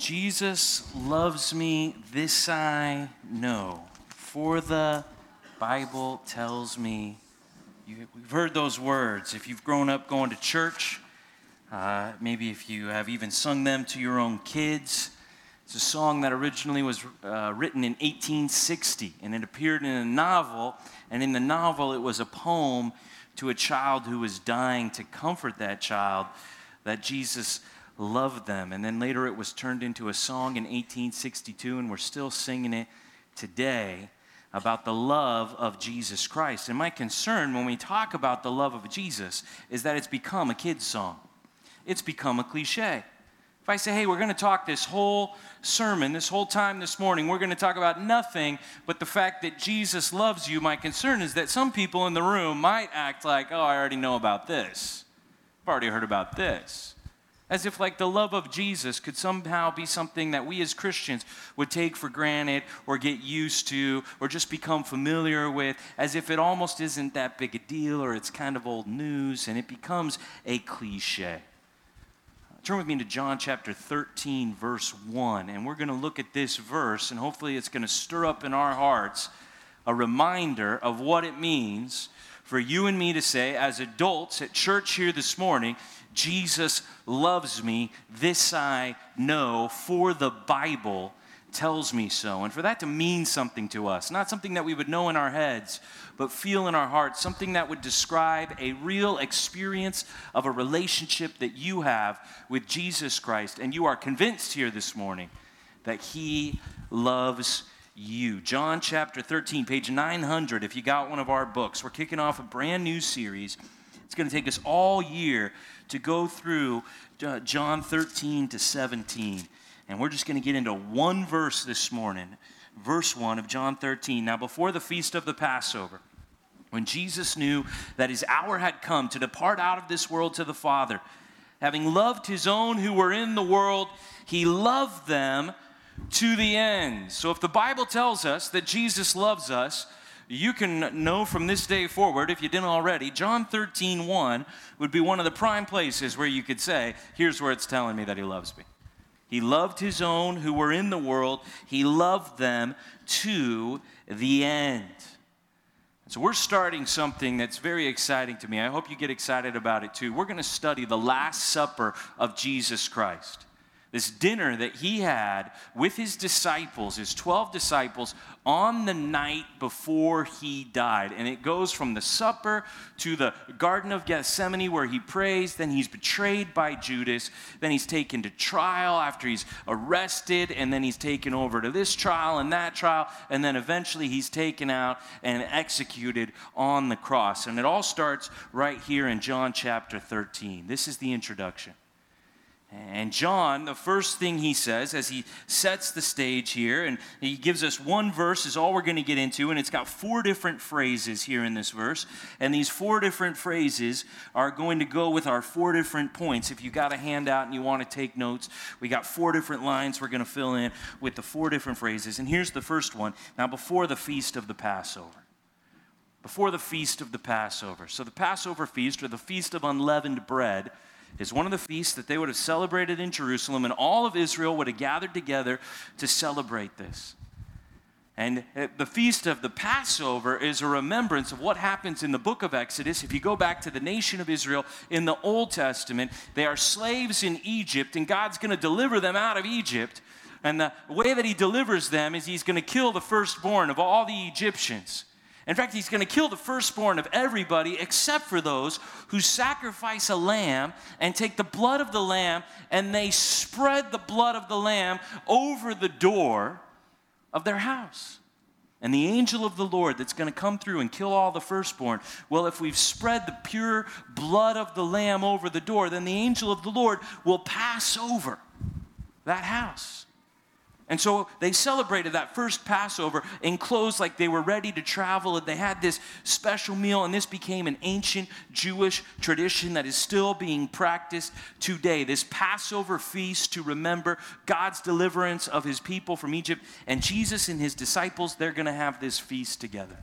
Jesus loves me, this I know, for the Bible tells me. We've heard those words. If you've grown up going to church, maybe if you have even sung them to your own kids, it's a song that originally was written in 1860, and it appeared in a novel, and in the novel it was a poem to a child who was dying to comfort that child that Jesus loved them. And then later it was turned into a song in 1862, and we're still singing it today about the love of Jesus Christ. And my concern when we talk about the love of Jesus is that it's become a kid's song. It's become a cliche. If I say, hey, we're going to talk this whole sermon, this whole time this morning, we're going to talk about nothing but the fact that Jesus loves you, my concern is that some people in the room might act like, oh, I already know about this. I've already heard about this. As if like the love of Jesus could somehow be something that we as Christians would take for granted or get used to or just become familiar with, as if it almost isn't that big a deal or it's kind of old news and it becomes a cliche. Turn with me to John chapter 13, verse 1, and we're going to look at this verse, and hopefully it's going to stir up in our hearts a reminder of what it means for you and me to say, as adults at church here this morning, Jesus loves me, this I know, for the Bible tells me so. And for that to mean something to us, not something that we would know in our heads, but feel in our hearts, something that would describe a real experience of a relationship that you have with Jesus Christ. And you are convinced here this morning that he loves you. John chapter 13, page 900, if you got one of our books. We're kicking off a brand new series. It's going to take us all year to go through John 13 to 17. And we're just going to get into one verse this morning, verse 1 of John 13. Now, before the feast of the Passover, when Jesus knew that his hour had come to depart out of this world to the Father, having loved his own who were in the world, he loved them to the end. So if the Bible tells us that Jesus loves us, you can know from this day forward, if you didn't already, John 13:1 would be one of the prime places where you could say, here's where it's telling me that he loves me. He loved his own who were in the world. He loved them to the end. So we're starting something that's very exciting to me. I hope you get excited about it too. We're going to study the Last Supper of Jesus Christ. This dinner that he had with his disciples, his 12 disciples, on the night before he died. And it goes from the supper to the Garden of Gethsemane where he prays. Then he's betrayed by Judas. Then he's taken to trial after he's arrested. And then he's taken over to this trial and that trial. And then eventually he's taken out and executed on the cross. And it all starts right here in John chapter 13. This is the introduction. And John, the first thing he says as he sets the stage here, and he gives us one verse is all we're going to get into, and it's got four different phrases here in this verse. And these four different phrases are going to go with our four different points. If you got a handout and you want to take notes, we got four different lines we're going to fill in with the four different phrases. And here's the first one. Now, before the feast of the Passover. Before the feast of the Passover. So the Passover feast, or the Feast of Unleavened Bread, is one of the feasts that they would have celebrated in Jerusalem, and all of Israel would have gathered together to celebrate this. And the Feast of the Passover is a remembrance of what happens in the book of Exodus. If you go back to the nation of Israel in the Old Testament, they are slaves in Egypt, and God's going to deliver them out of Egypt. And the way that he delivers them is he's going to kill the firstborn of all the Egyptians. In fact, he's going to kill the firstborn of everybody except for those who sacrifice a lamb and take the blood of the lamb and they spread the blood of the lamb over the door of their house. And the angel of the Lord that's going to come through and kill all the firstborn, well, if we've spread the pure blood of the lamb over the door, then the angel of the Lord will pass over that house. And so they celebrated that first Passover in clothes like they were ready to travel, and they had this special meal, and this became an ancient Jewish tradition that is still being practiced today. This Passover feast to remember God's deliverance of his people from Egypt, and Jesus and his disciples, they're going to have this feast together.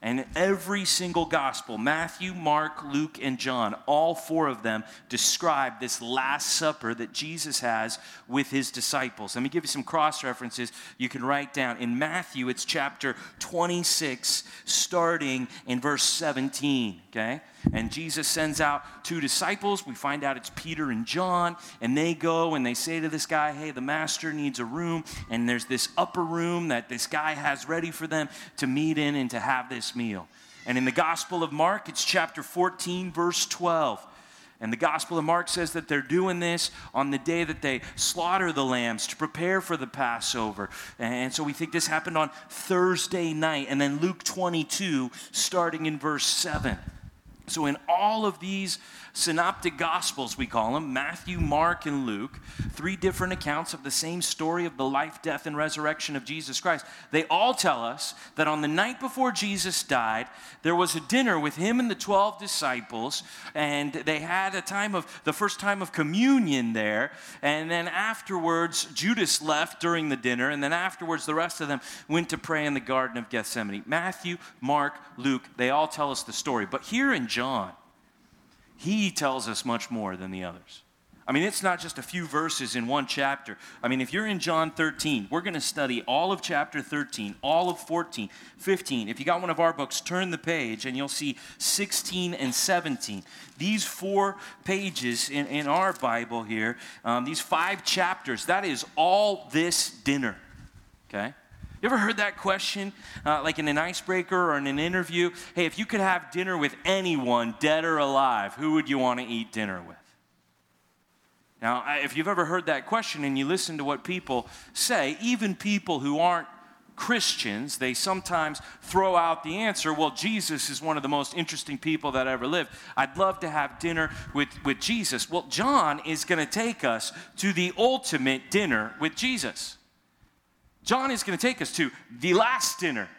And every single gospel, Matthew, Mark, Luke, and John, all four of them describe this Last Supper that Jesus has with his disciples. Let me give you some cross-references you can write down. In Matthew, it's chapter 26, starting in verse 17, okay? And Jesus sends out two disciples. We find out it's Peter and John, and they go and they say to this guy, hey, the master needs a room, and there's this upper room that this guy has ready for them to meet in and to have this meal. And in the Gospel of Mark, it's chapter 14, verse 12. And the Gospel of Mark says that they're doing this on the day that they slaughter the lambs to prepare for the Passover. And so we think this happened on Thursday night. And then Luke 22, starting in verse 7. So in all of these synoptic gospels, we call them, Matthew, Mark, and Luke, three different accounts of the same story of the life, death, and resurrection of Jesus Christ. They all tell us that on the night before Jesus died, there was a dinner with him and the 12 disciples, and they had the first time of communion there, and then afterwards, Judas left during the dinner, and then afterwards, the rest of them went to pray in the Garden of Gethsemane. Matthew, Mark, Luke, they all tell us the story. But here in John, he tells us much more than the others. I mean, it's not just a few verses in one chapter. I mean, if you're in John 13, we're going to study all of chapter 13, all of 14, 15. If you got one of our books, turn the page and you'll see 16 and 17. These 4 pages in our Bible here, these 5 chapters, that is all this dinner, okay? You ever heard that question, like in an icebreaker or in an interview? Hey, if you could have dinner with anyone, dead or alive, who would you want to eat dinner with? Now, if you've ever heard that question and you listen to what people say, even people who aren't Christians, they sometimes throw out the answer, well, Jesus is one of the most interesting people that ever lived. I'd love to have dinner with Jesus. Well, John is going to take us to the ultimate dinner with Jesus. John is going to take us to the Last Dinner.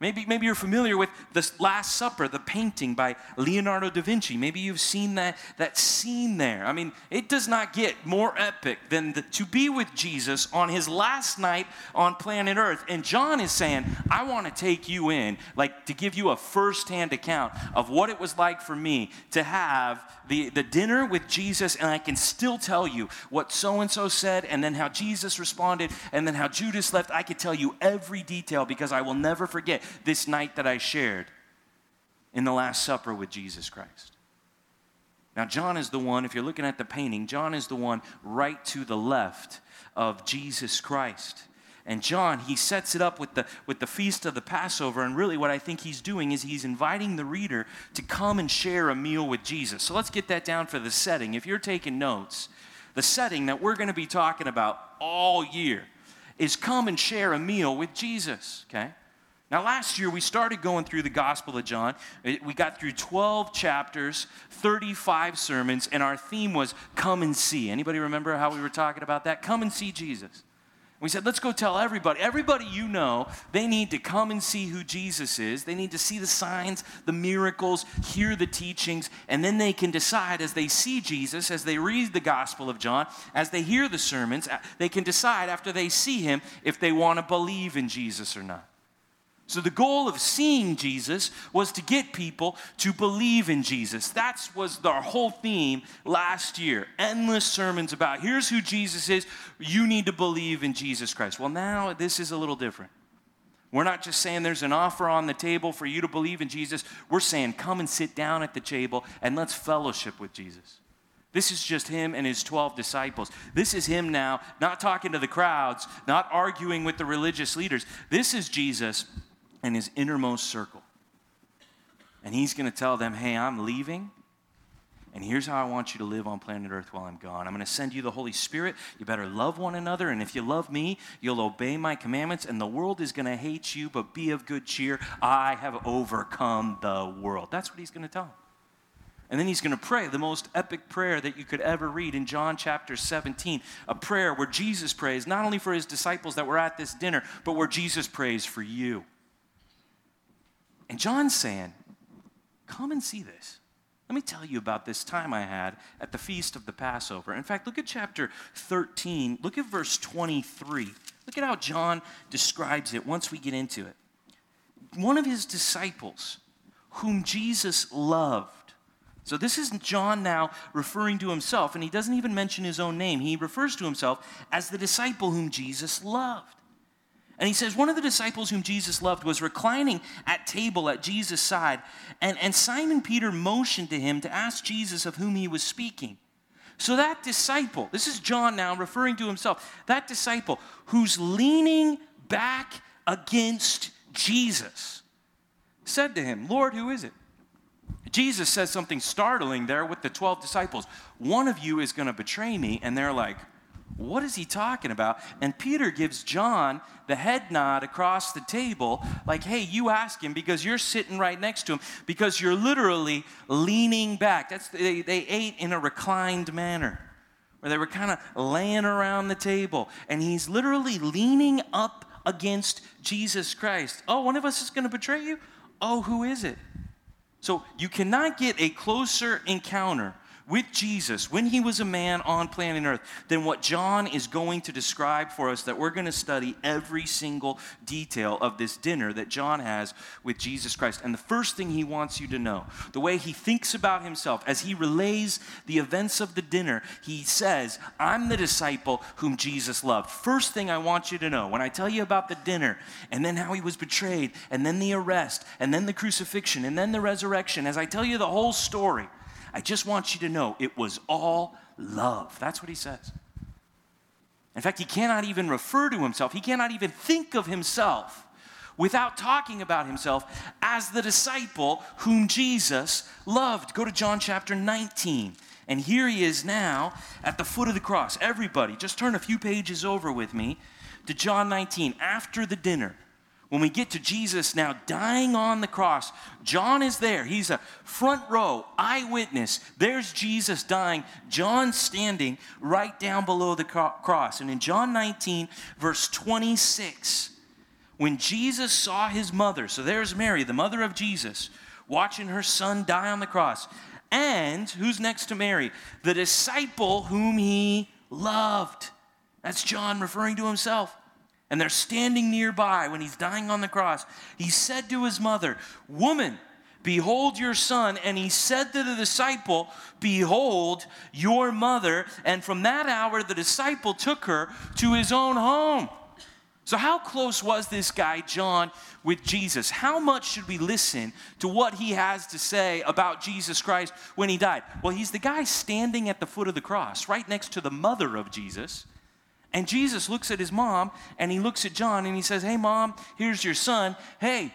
Maybe you're familiar with the Last Supper, the painting by Leonardo da Vinci. Maybe you've seen that scene there. I mean, it does not get more epic than to be with Jesus on his last night on planet Earth. And John is saying, I want to take you in, like to give you a firsthand account of what it was like for me to have the dinner with Jesus, and I can still tell you what so-and-so said, and then how Jesus responded, and then how Judas left. I could tell you every detail because I will never forget this night that I shared in the Last Supper with Jesus Christ. Now, John is the one, if you're looking at the painting, John is the one right to the left of Jesus Christ. And John, he sets it up with the feast of the Passover, and really what I think he's doing is he's inviting the reader to come and share a meal with Jesus. So let's get that down for the setting. If you're taking notes, the setting that we're going to be talking about all year is come and share a meal with Jesus, okay? Now, last year, we started going through the Gospel of John. We got through 12 chapters, 35 sermons, and our theme was come and see. Anybody remember how we were talking about that? Come and see Jesus. We said, let's go tell everybody. Everybody you know, they need to come and see who Jesus is. They need to see the signs, the miracles, hear the teachings, and then they can decide as they see Jesus, as they read the Gospel of John, as they hear the sermons, they can decide after they see him if they want to believe in Jesus or not. So the goal of seeing Jesus was to get people to believe in Jesus. That was our whole theme last year. Endless sermons about here's who Jesus is. You need to believe in Jesus Christ. Well, now this is a little different. We're not just saying there's an offer on the table for you to believe in Jesus. We're saying come and sit down at the table and let's fellowship with Jesus. This is just him and his 12 disciples. This is him now, not talking to the crowds, not arguing with the religious leaders. This is Jesus and his innermost circle. And he's going to tell them, hey, I'm leaving, and here's how I want you to live on planet Earth while I'm gone. I'm going to send you the Holy Spirit. You better love one another, and if you love me, you'll obey my commandments, and the world is going to hate you, but be of good cheer. I have overcome the world. That's what he's going to tell them. And then he's going to pray the most epic prayer that you could ever read in John chapter 17, a prayer where Jesus prays not only for his disciples that were at this dinner, but where Jesus prays for you. And John's saying, come and see this. Let me tell you about this time I had at the feast of the Passover. In fact, look at chapter 13. Look at verse 23. Look at how John describes it once we get into it. one of his disciples, whom Jesus loved. So this is John now referring to himself, and he doesn't even mention his own name. He refers to himself as the disciple whom Jesus loved. And he says, one of the disciples whom Jesus loved was reclining at table at Jesus' side, and Simon Peter motioned to him to ask Jesus of whom he was speaking. So that disciple, this is John now referring to himself, that disciple who's leaning back against Jesus, said to him, "Lord, who is it?" Jesus says something startling there with the 12 disciples. "One of you is going to betray me." And they're like, "What is he talking about?" And Peter gives John the head nod across the table, like, "Hey, you ask him because you're sitting right next to him, because you're literally leaning back." That's they ate in a reclined manner, where they were kind of laying around the table, and he's literally leaning up against Jesus Christ. "Oh, one of us is going to betray you? Oh, who is it?" So you cannot get a closer encounter with Jesus when he was a man on planet Earth than what John is going to describe for us, that we're going to study every single detail of this dinner that John has with Jesus Christ. And the first thing he wants you to know, the way he thinks about himself as he relays the events of the dinner, he says, "I'm the disciple whom Jesus loved." First thing I want you to know, when I tell you about the dinner, and then how he was betrayed, and then the arrest, and then the crucifixion, and then the resurrection, as I tell you the whole story, I just want you to know it was all love. That's what he says. In fact, he cannot even refer to himself. He cannot even think of himself without talking about himself as the disciple whom Jesus loved. Go to John chapter 19. And here he is now at the foot of the cross. Everybody, just turn a few pages over with me to John 19, after the dinner. When we get to Jesus now dying on the cross, John is there. He's a front row eyewitness. There's Jesus dying. John standing right down below the cross. And in John 19, verse 26, when Jesus saw his mother, so there's Mary, the mother of Jesus, watching her son die on the cross. And who's next to Mary? The disciple whom he loved. That's John referring to himself. And they're standing nearby when he's dying on the cross. He said to his mother, "Woman, behold your son." And he said to the disciple, "Behold your mother." And from that hour, the disciple took her to his own home. So how close was this guy, John, with Jesus? How much should we listen to what he has to say about Jesus Christ when he died? Well, he's the guy standing at the foot of the cross, right next to the mother of Jesus. And Jesus looks at his mom, and he looks at John, and he says, "Hey, Mom, here's your son. Hey,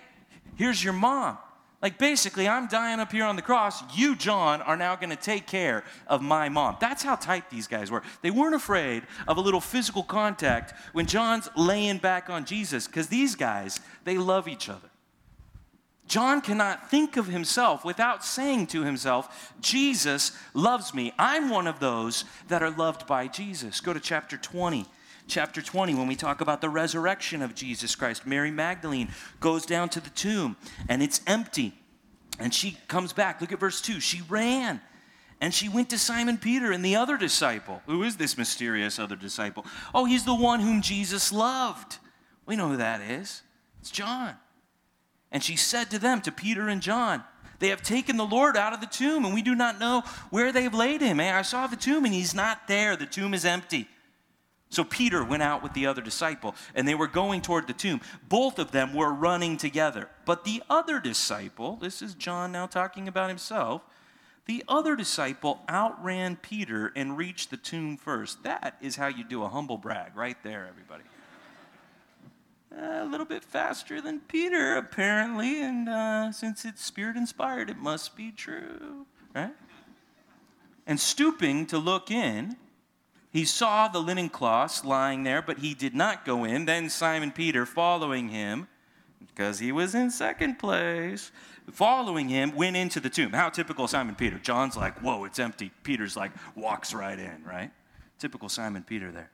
here's your mom. Like, basically, I'm dying up here on the cross. You, John, are now going to take care of my mom." That's how tight these guys were. They weren't afraid of a little physical contact when John's laying back on Jesus, because these guys, they love each other. John cannot think of himself without saying to himself, "Jesus loves me. I'm one of those that are loved by Jesus." Go to chapter 20. Chapter 20, when we talk about the resurrection of Jesus Christ, Mary Magdalene goes down to the tomb, and it's empty. And she comes back. Look at verse 2. She ran, and she went to Simon Peter and the other disciple. Who is this mysterious other disciple? Oh, he's the one whom Jesus loved. We know who that is. It's John. And she said to them, to Peter and John, "They have taken the Lord out of the tomb, and we do not know where they have laid him. I saw the tomb, and he's not there. The tomb is empty." So Peter went out with the other disciple, and they were going toward the tomb. Both of them were running together. But the other disciple, this is John now talking about himself, the other disciple outran Peter and reached the tomb first. That is how you do a humble brag right there, everybody. A little bit faster than Peter, apparently, and since it's Spirit-inspired, it must be true, right? And stooping to look in, he saw the linen cloths lying there, but he did not go in. Then Simon Peter, following him, because he was in second place, following him, went into the tomb. How typical Simon Peter. John's like, "Whoa, it's empty." Peter's like, walks right in, right? Typical Simon Peter there.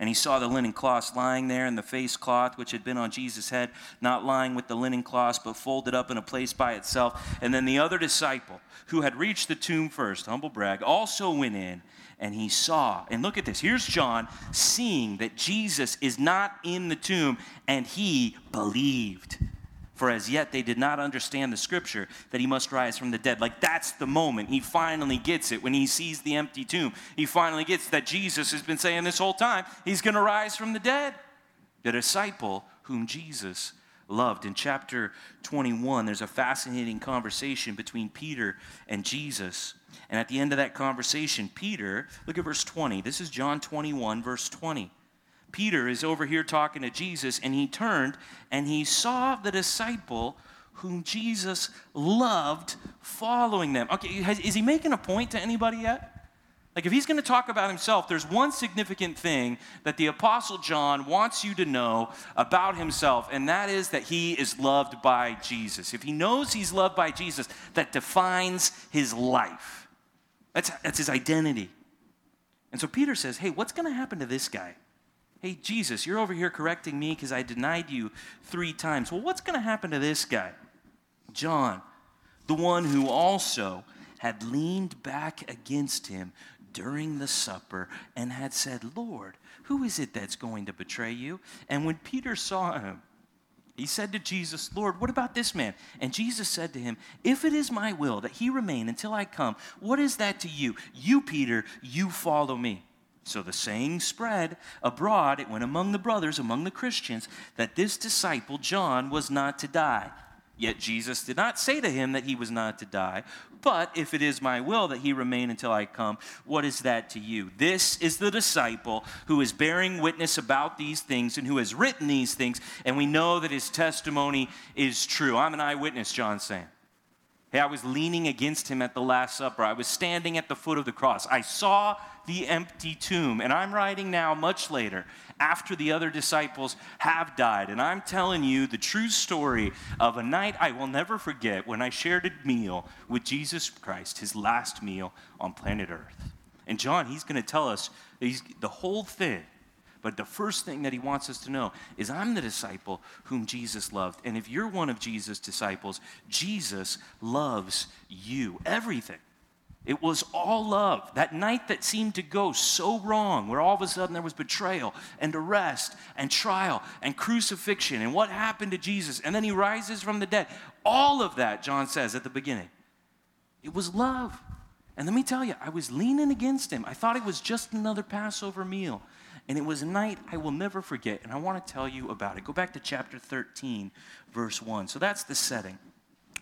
And he saw the linen cloths lying there, and the face cloth which had been on Jesus' head, not lying with the linen cloths, but folded up in a place by itself. And then the other disciple, who had reached the tomb first, humble brag, also went in, and he saw. And look at this. Here's John seeing that Jesus is not in the tomb, and he believed. for as yet they did not understand the scripture that he must rise from the dead. Like, that's the moment. He finally gets it when he sees the empty tomb. He finally gets that Jesus has been saying this whole time, he's going to rise from the dead. The disciple whom Jesus loved. In chapter 21, there's a fascinating conversation between Peter and Jesus. And at the end of that conversation, Peter, look at verse 20. This is John 21, verse 20. Peter is over here talking to Jesus, and he turned, and he saw the disciple whom Jesus loved following them. Okay, is he making a point to anybody yet? Like, if he's going to talk about himself, there's one significant thing that the Apostle John wants you to know about himself, and that is that he is loved by Jesus. If he knows he's loved by Jesus, that defines his life. That's his identity. And so Peter says, hey, what's going to happen to this guy? Hey, Jesus, you're over here correcting me because I denied you 3 times. Well, what's going to happen to this guy? John, the one who also had leaned back against him during the supper and had said, Lord, who is it that's going to betray you? And when Peter saw him, he said to Jesus, Lord, what about this man? And Jesus said to him, if it is my will that he remain until I come, what is that to you? You, Peter, you follow me. So the saying spread abroad, it went among the brothers, among the Christians, that this disciple, John, was not to die. Yet Jesus did not say to him that he was not to die, but if it is my will that he remain until I come, what is that to you? This is the disciple who is bearing witness about these things and who has written these things, and we know that his testimony is true. I'm an eyewitness, John's saying. Hey, I was leaning against him at the Last Supper. I was standing at the foot of the cross. I saw the empty tomb, and I'm writing now much later after the other disciples have died, and I'm telling you the true story of a night I will never forget when I shared a meal with Jesus Christ, his last meal on planet Earth. And John, he's going to tell us the whole thing. But the first thing that he wants us to know is I'm the disciple whom Jesus loved. And if you're one of Jesus' disciples, Jesus loves you. Everything. It was all love. That night that seemed to go so wrong, where all of a sudden there was betrayal and arrest and trial and crucifixion and what happened to Jesus. And then he rises from the dead. All of that, John says at the beginning, it was love. And let me tell you, I was leaning against him. I thought it was just another Passover meal. And it was a night I will never forget, and I want to tell you about it. Go back to chapter 13, verse 1. So that's the setting.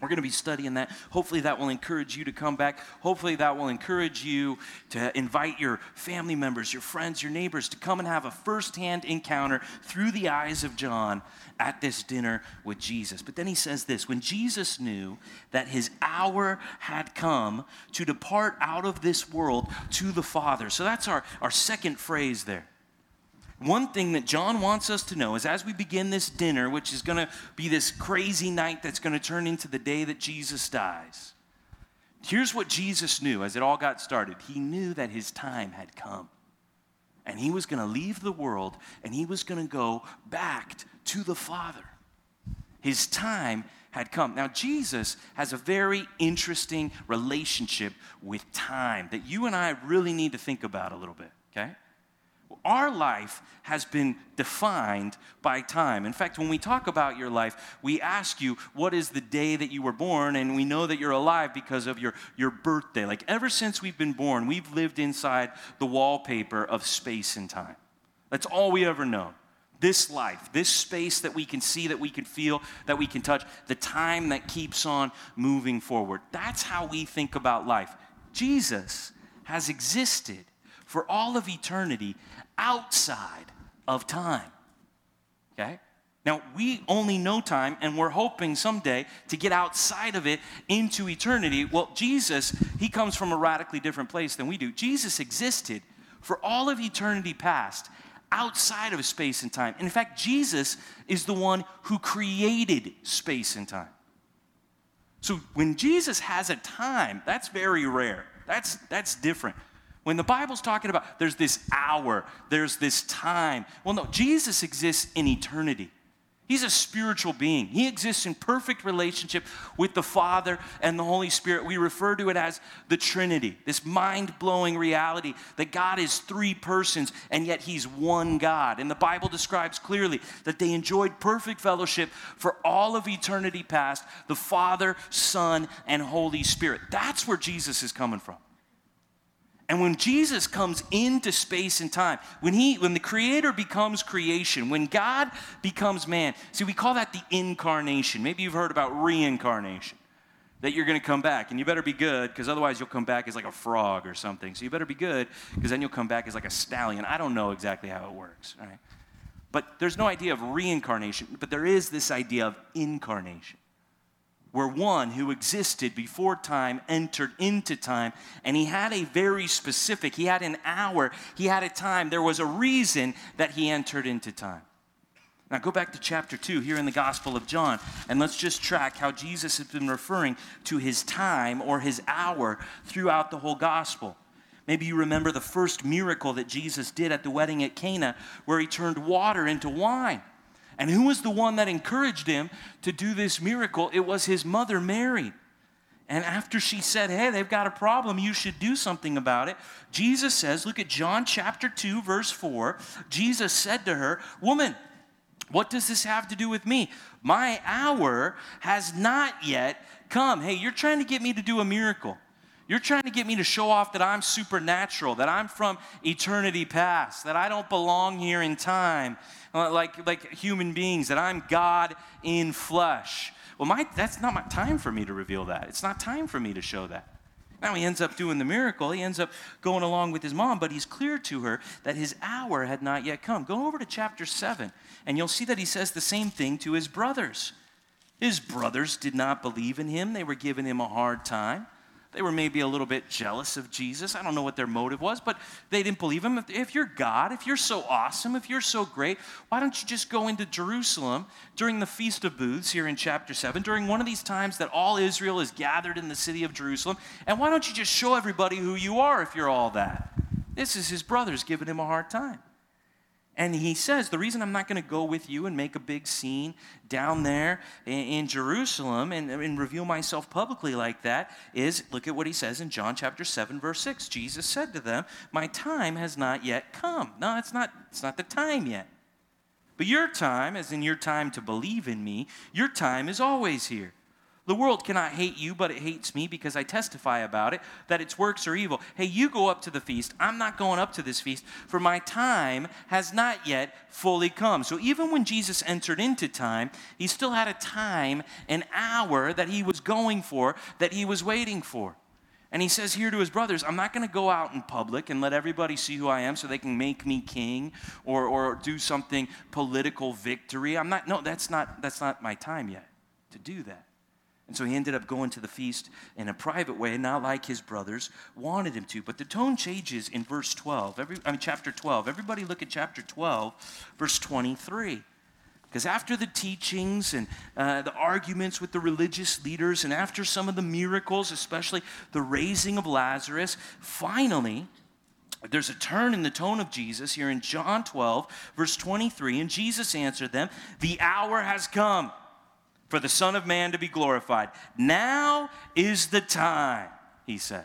We're going to be studying that. Hopefully that will encourage you to come back. Hopefully that will encourage you to invite your family members, your friends, your neighbors to come and have a firsthand encounter through the eyes of John at this dinner with Jesus. But then he says this, when Jesus knew that his hour had come to depart out of this world to the Father. So that's our second phrase there. One thing that John wants us to know is as we begin this dinner, which is going to be this crazy night that's going to turn into the day that Jesus dies, here's what Jesus knew as it all got started. He knew that his time had come, and he was going to leave the world, and he was going to go back to the Father. His time had come. Now, Jesus has a very interesting relationship with time that you and I really need to think about a little bit, okay? Our life has been defined by time. In fact, when we talk about your life, we ask you, what is the day that you were born? And we know that you're alive because of your birthday. Like, ever since we've been born, we've lived inside the wallpaper of space and time. That's all we ever know. This life, this space that we can see, that we can feel, that we can touch, the time that keeps on moving forward. That's how we think about life. Jesus has existed for all of eternity outside of time, okay? Now, we only know time, and we're hoping someday to get outside of it into eternity. Well, Jesus, he comes from a radically different place than we do. Jesus existed for all of eternity past outside of space and time. And in fact, Jesus is the one who created space and time. So when Jesus has a time, that's very rare. That's different. When the Bible's talking about there's this hour, there's this time. Well, no, Jesus exists in eternity. He's a spiritual being. He exists in perfect relationship with the Father and the Holy Spirit. We refer to it as the Trinity, this mind-blowing reality that God is three persons, and yet he's one God. And the Bible describes clearly that they enjoyed perfect fellowship for all of eternity past, the Father, Son, and Holy Spirit. That's where Jesus is coming from. And when Jesus comes into space and time, when the Creator becomes creation, when God becomes man, see, we call that the incarnation. Maybe you've heard about reincarnation, that you're going to come back, and you better be good, because otherwise you'll come back as like a frog or something. So you better be good, because then you'll come back as like a stallion. I don't know exactly how it works, all right? But there's no idea of reincarnation, but there is this idea of incarnation, where one who existed before time entered into time, and he had a very specific, he had an hour, he had a time. There was a reason that he entered into time. Now go back to chapter 2 here in the Gospel of John, and let's just track how Jesus has been referring to his time or his hour throughout the whole Gospel. Maybe you remember the first miracle that Jesus did at the wedding at Cana, where he turned water into wine. And who was the one that encouraged him to do this miracle? It was his mother, Mary. And after she said, hey, they've got a problem, you should do something about it, Jesus says, look at John chapter 2, verse 4. Jesus said to her, woman, what does this have to do with me? My hour has not yet come. Hey, you're trying to get me to do a miracle. You're trying to get me to show off that I'm supernatural, that I'm from eternity past, that I don't belong here in time, like human beings, that I'm God in flesh. Well, that's not my time for me to reveal that. It's not time for me to show that. Now he ends up doing the miracle. He ends up going along with his mom, but he's clear to her that his hour had not yet come. Go over to chapter 7, and you'll see that he says the same thing to his brothers. His brothers did not believe in him. They were giving him a hard time. They were maybe a little bit jealous of Jesus. I don't know what their motive was, but they didn't believe him. If you're God, if you're so awesome, if you're so great, why don't you just go into Jerusalem during the Feast of Booths here in chapter 7, during one of these times that all Israel is gathered in the city of Jerusalem, and why don't you just show everybody who you are if you're all that? This is his brothers giving him a hard time. And he says, the reason I'm not going to go with you and make a big scene down there in Jerusalem and reveal myself publicly like that is, look at what he says in John chapter 7, verse 6. Jesus said to them, my time has not yet come. No, it's not the time yet. But your time, as in your time to believe in me, your time is always here. The world cannot hate you, but it hates me because I testify about it, that its works are evil. Hey, you go up to the feast. I'm not going up to this feast, for my time has not yet fully come. So even when Jesus entered into time, he still had a time, an hour that he was going for, that he was waiting for. And he says here to his brothers, I'm not going to go out in public and let everybody see who I am so they can make me king or do something political victory. That's not my time yet to do that. And so he ended up going to the feast in a private way, not like his brothers wanted him to. But the tone changes in verse 12. Chapter 12. Everybody look at chapter 12, verse 23. Because after the teachings and the arguments with the religious leaders, and after some of the miracles, especially the raising of Lazarus, finally, there's a turn in the tone of Jesus here in John 12, verse 23. And Jesus answered them, the hour has come for the Son of Man to be glorified. Now is the time, he says.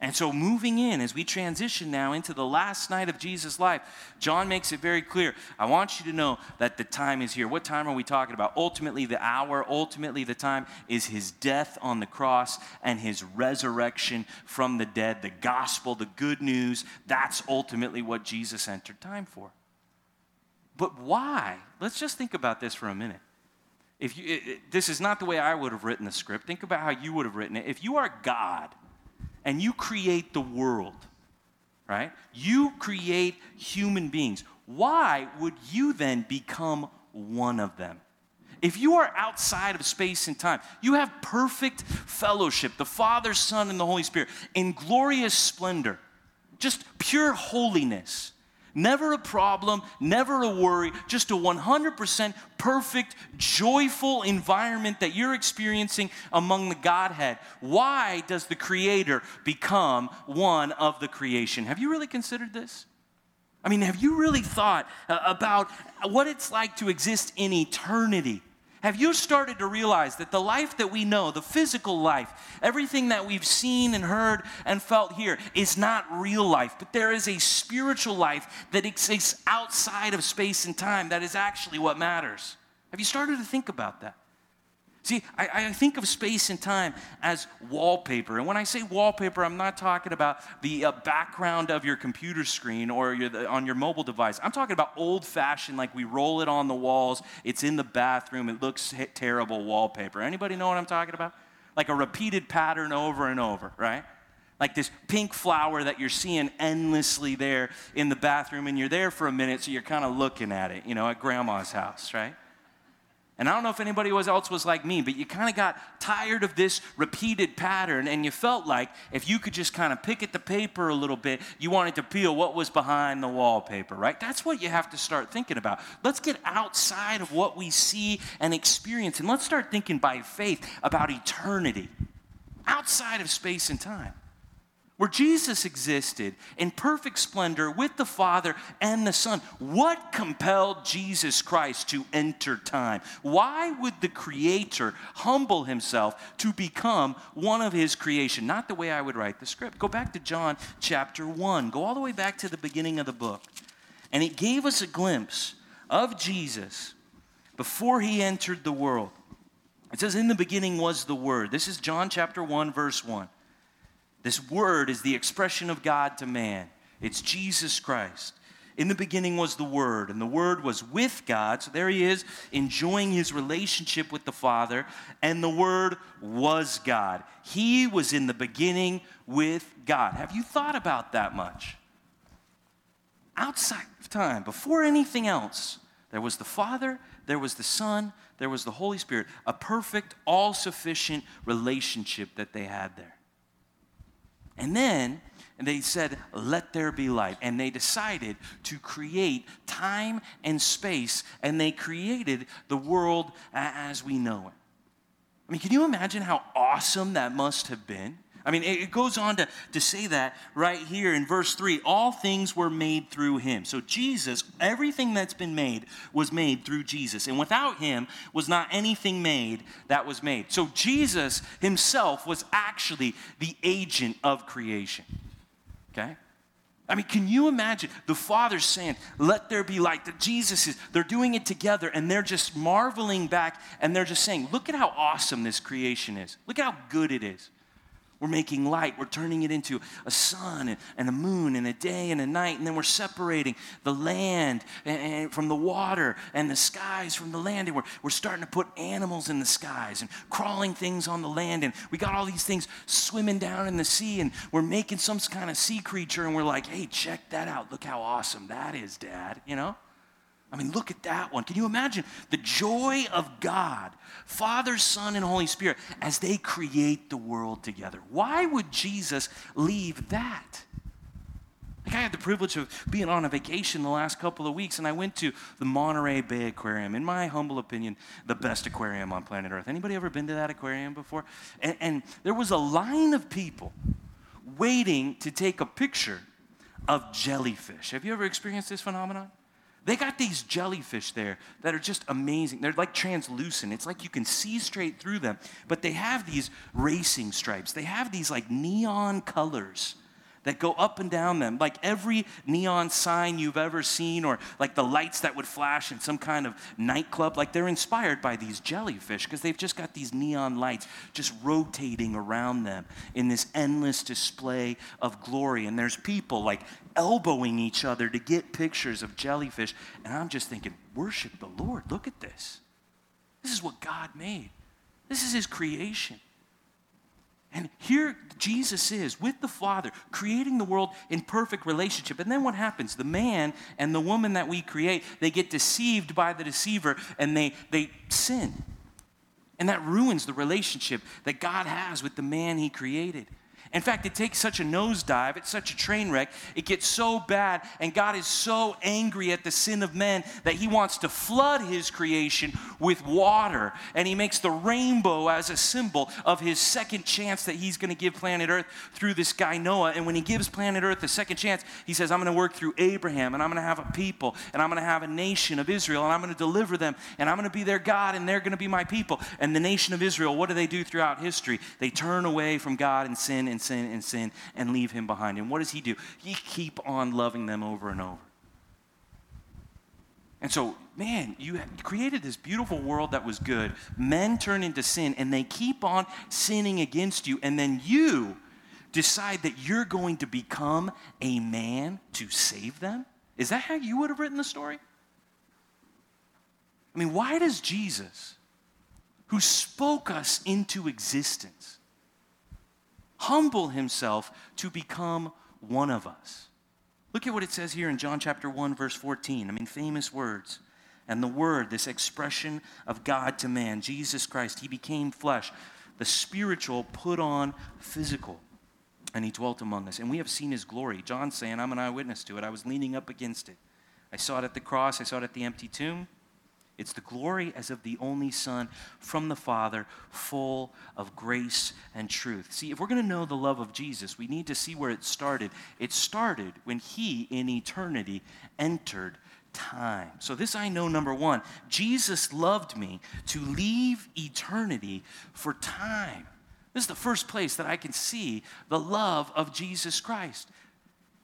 And so moving in, as we transition now into the last night of Jesus' life, John makes it very clear. I want you to know that the time is here. What time are we talking about? Ultimately, the hour, ultimately the time is his death on the cross and his resurrection from the dead, the gospel, the good news. That's ultimately what Jesus entered time for. But why? Let's just think about this for a minute. This is not the way I would have written the script. Think about how you would have written it. If you are God and you create the world, right? You create human beings. Why would you then become one of them? If you are outside of space and time, you have perfect fellowship, the Father, Son, and the Holy Spirit in glorious splendor, just pure holiness. Never a problem, never a worry, just a 100% perfect, joyful environment that you're experiencing among the Godhead. Why does the Creator become one of the creation? Have you really considered this? I mean, have you really thought about what it's like to exist in eternity? Have you started to realize that the life that we know, the physical life, everything that we've seen and heard and felt here is not real life, but there is a spiritual life that exists outside of space and time that is actually what matters? Have you started to think about that? See, I think of space and time as wallpaper. And when I say wallpaper, I'm not talking about the background of your computer screen or on your mobile device. I'm talking about old-fashioned, like we roll it on the walls, it's in the bathroom, it looks terrible wallpaper. Anybody know what I'm talking about? Like a repeated pattern over and over, right? Like this pink flower that you're seeing endlessly there in the bathroom, and you're there for a minute, so you're kind of looking at it, you know, at grandma's house, right? And I don't know if anybody else was like me, but you kind of got tired of this repeated pattern, and you felt like if you could just kind of pick at the paper a little bit, you wanted to peel what was behind the wallpaper, right? That's what you have to start thinking about. Let's get outside of what we see and experience, and let's start thinking by faith about eternity, outside of space and time, where Jesus existed in perfect splendor with the Father and the Son. What compelled Jesus Christ to enter time? Why would the Creator humble himself to become one of his creation? Not the way I would write the script. Go back to John chapter 1. Go all the way back to the beginning of the book. And it gave us a glimpse of Jesus before he entered the world. It says, "In the beginning was the Word." This is John chapter 1, verse 1. This Word is the expression of God to man. It's Jesus Christ. In the beginning was the Word, and the Word was with God. So there he is, enjoying his relationship with the Father. And the Word was God. He was in the beginning with God. Have you thought about that much? Outside of time, before anything else, there was the Father, there was the Son, there was the Holy Spirit. A perfect, all-sufficient relationship that they had there. And then they said, "Let there be light." And they decided to create time and space, and they created the world as we know it. I mean, can you imagine how awesome that must have been? I mean, it goes on to say that right here in verse 3. All things were made through him. So Jesus, everything that's been made was made through Jesus. And without him was not anything made that was made. So Jesus himself was actually the agent of creation. Okay? I mean, can you imagine the Father saying, "Let there be light"? That Jesus is, they're doing it together, and they're just marveling back, and they're just saying, "Look at how awesome this creation is. Look how good it is. We're making light. We're turning it into a sun and a moon and a day and a night. And then we're separating the land and from the water and the skies from the land. And we're starting to put animals in the skies and crawling things on the land. And we got all these things swimming down in the sea. And we're making some kind of sea creature. And we're like, hey, check that out. Look how awesome that is, Dad. You know? I mean, look at that one." Can you imagine the joy of God, Father, Son, and Holy Spirit, as they create the world together? Why would Jesus leave that? Like, I had the privilege of being on a vacation the last couple of weeks, and I went to the Monterey Bay Aquarium. In my humble opinion, the best aquarium on planet Earth. Anybody ever been to that aquarium before? And there was a line of people waiting to take a picture of jellyfish. Have you ever experienced this phenomenon? They got these jellyfish there that are just amazing. They're like translucent. It's like you can see straight through them. But they have these racing stripes. They have these like neon colors that go up and down them. Like every neon sign you've ever seen, or like the lights that would flash in some kind of nightclub. Like they're inspired by these jellyfish because they've just got these neon lights just rotating around them in this endless display of glory. And there's people like elbowing each other to get pictures of jellyfish. And I'm just thinking, worship the Lord. Look at this. This is what God made. This is his creation. And here Jesus is with the Father, creating the world in perfect relationship. And then what happens? The man and the woman that we create, they get deceived by the deceiver, and they sin. And that ruins the relationship that God has with the man he created. In fact, it takes such a nosedive, it's such a train wreck, it gets so bad, and God is so angry at the sin of men that he wants to flood his creation with water, and he makes the rainbow as a symbol of his second chance that he's going to give planet Earth through this guy Noah. And when he gives planet Earth the second chance, he says, I'm going to work through Abraham, and I'm going to have a people, and I'm going to have a nation of Israel, and I'm going to deliver them, and I'm going to be their God, and they're going to be my people. And the nation of Israel, what do they do throughout history? They turn away from God and sin and sin and sin and leave him behind. And what does he do? He keep on loving them over and over. And so, man, you created this beautiful world that was good. Men turn into sin, and they keep on sinning against you. And then you decide that you're going to become a man to save them? Is that how you would have written the story? I mean, why does Jesus, who spoke us into existence, humble himself to become one of us? Look at what it says here in John chapter 1, verse 14. I mean, famous words. And the Word, this expression of God to man, Jesus Christ, he became flesh. The spiritual put on physical. And he dwelt among us. And we have seen his glory. John's saying, I'm an eyewitness to it. I was leaning up against it. I saw it at the cross. I saw it at the empty tomb. It's the glory as of the only Son from the Father, full of grace and truth. See, if we're going to know the love of Jesus, we need to see where it started. It started when he, in eternity, entered time. So this I know, number one, Jesus loved me to leave eternity for time. This is the first place that I can see the love of Jesus Christ.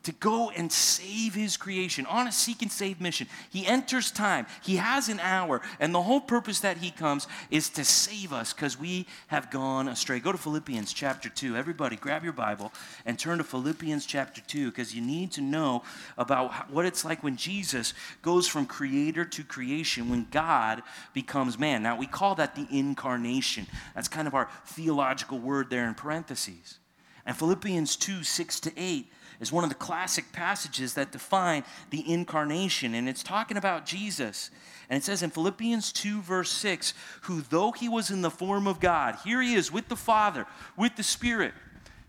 To go and save his creation on a seek and save mission. He enters time. He has an hour. And the whole purpose that he comes is to save us because we have gone astray. Go to Philippians chapter 2. Everybody grab your Bible and turn to Philippians chapter 2 because you need to know about what it's like when Jesus goes from creator to creation, when God becomes man. Now, we call that the incarnation. That's kind of our theological word there in parentheses. And Philippians 2, 6-8 is one of the classic passages that define the incarnation. And it's talking about Jesus. And it says in Philippians 2, verse 6, who though he was in the form of God, here he is with the Father, with the Spirit,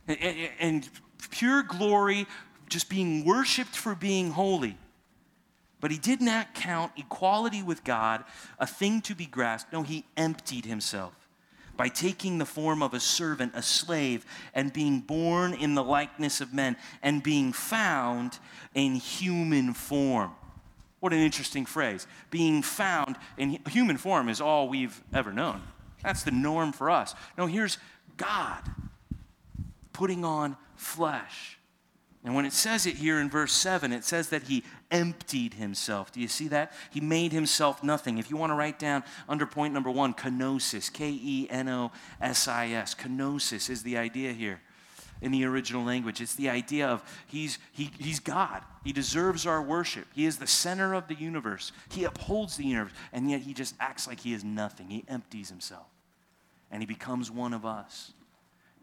and pure glory, just being worshipped for being holy. But he did not count equality with God a thing to be grasped. No, he emptied himself by taking the form of a servant, a slave, and being born in the likeness of men, and being found in human form. What an interesting phrase. Being found in human form is all we've ever known. That's the norm for us. No, here's God putting on flesh. And when it says it here in verse 7, it says that he emptied himself. Do you see that? He made himself nothing. If you want to write down under point number 1, kenosis, K-E-N-O-S-I-S. Kenosis is the idea here in the original language. It's the idea of he's God. He deserves our worship. He is the center of the universe. He upholds the universe. And yet he just acts like he is nothing. He empties himself. And he becomes one of us.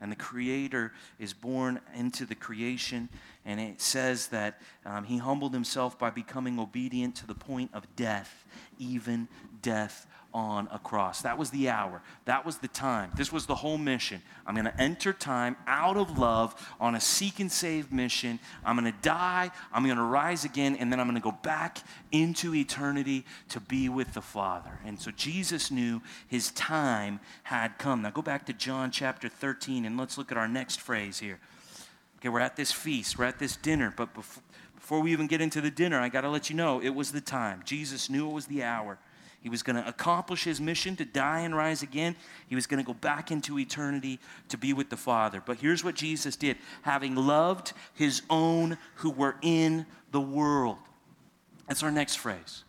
And the Creator is born into the creation. And it says that he humbled himself by becoming obedient to the point of death, even death on a cross. That was the hour. That was the time. This was the whole mission. I'm going to enter time out of love on a seek and save mission. I'm going to die. I'm going to rise again. And then I'm going to go back into eternity to be with the Father. And so Jesus knew his time had come. Now go back to John chapter 13 and let's look at our next phrase here. Okay, we're at this feast, we're at this dinner, but before we even get into the dinner, I got to let you know it was the time. Jesus knew it was the hour. He was going to accomplish his mission to die and rise again. He was going to go back into eternity to be with the Father. But here's what Jesus did. Having loved his own who were in the world. That's our next phrase.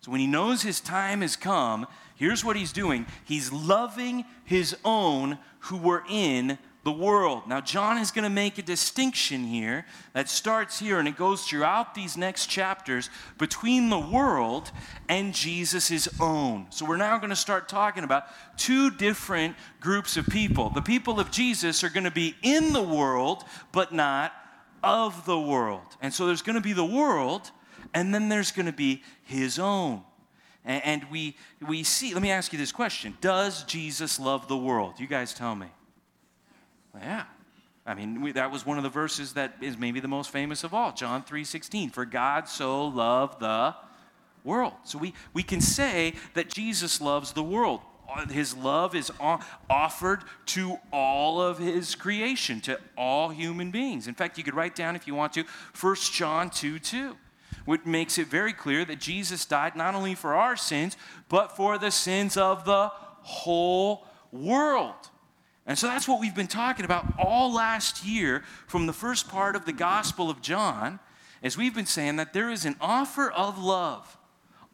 So when he knows his time has come, here's what he's doing. He's loving his own who were in the world. Now, John is going to make a distinction here that starts here and it goes throughout these next chapters between the world and Jesus' own. So we're now going to start talking about two different groups of people. The people of Jesus are going to be in the world, but not of the world. And so there's going to be the world, and then there's going to be his own. And we see, let me ask you this question. Does Jesus love the world? You guys tell me. Yeah. I mean, that was one of the verses that is maybe the most famous of all, John 3:16, for God so loved the world. So we can say that Jesus loves the world. His love is offered to all of his creation, to all human beings. In fact, you could write down, if you want to, 1 John 2:2, which makes it very clear that Jesus died not only for our sins, but for the sins of the whole world. And so that's what we've been talking about all last year from the first part of the Gospel of John, as we've been saying that there is an offer of love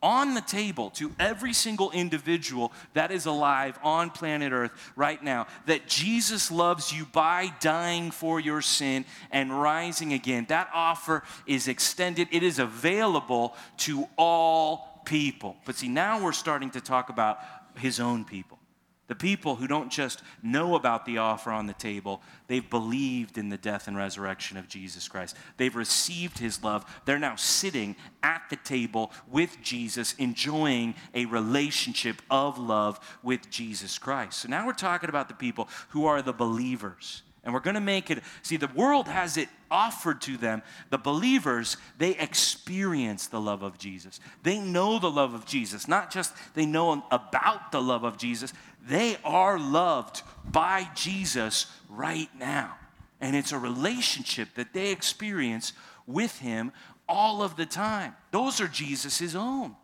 on the table to every single individual that is alive on planet Earth right now, that Jesus loves you by dying for your sin and rising again. That offer is extended. It is available to all people. But see, now we're starting to talk about his own people, the people who don't just know about the offer on the table, they've believed in the death and resurrection of Jesus Christ. They've received his love. They're now sitting at the table with Jesus, enjoying a relationship of love with Jesus Christ. So now we're talking about the people who are the believers. And we're going to make it, see, the world has it offered to them. The believers, they experience the love of Jesus. They know the love of Jesus. Not just they know about the love of Jesus. They are loved by Jesus right now. And it's a relationship that they experience with him all of the time. Those are Jesus' own.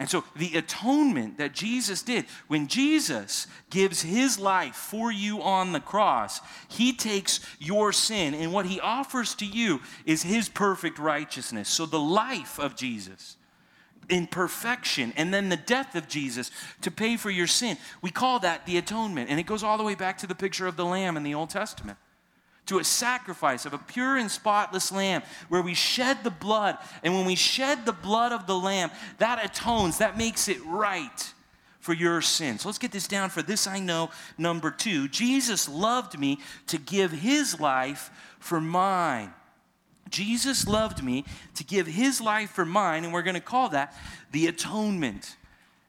And so the atonement that Jesus did, when Jesus gives his life for you on the cross, he takes your sin, and what he offers to you is his perfect righteousness. So the life of Jesus in perfection, and then the death of Jesus to pay for your sin, we call that the atonement. And it goes all the way back to the picture of the lamb in the Old Testament, to a sacrifice of a pure and spotless lamb where we shed the blood. And when we shed the blood of the lamb, that atones, that makes it right for your sins. So let's get this down, for this I know. Number two, Jesus loved me to give his life for mine. Jesus loved me to give his life for mine, and we're going to call that the atonement.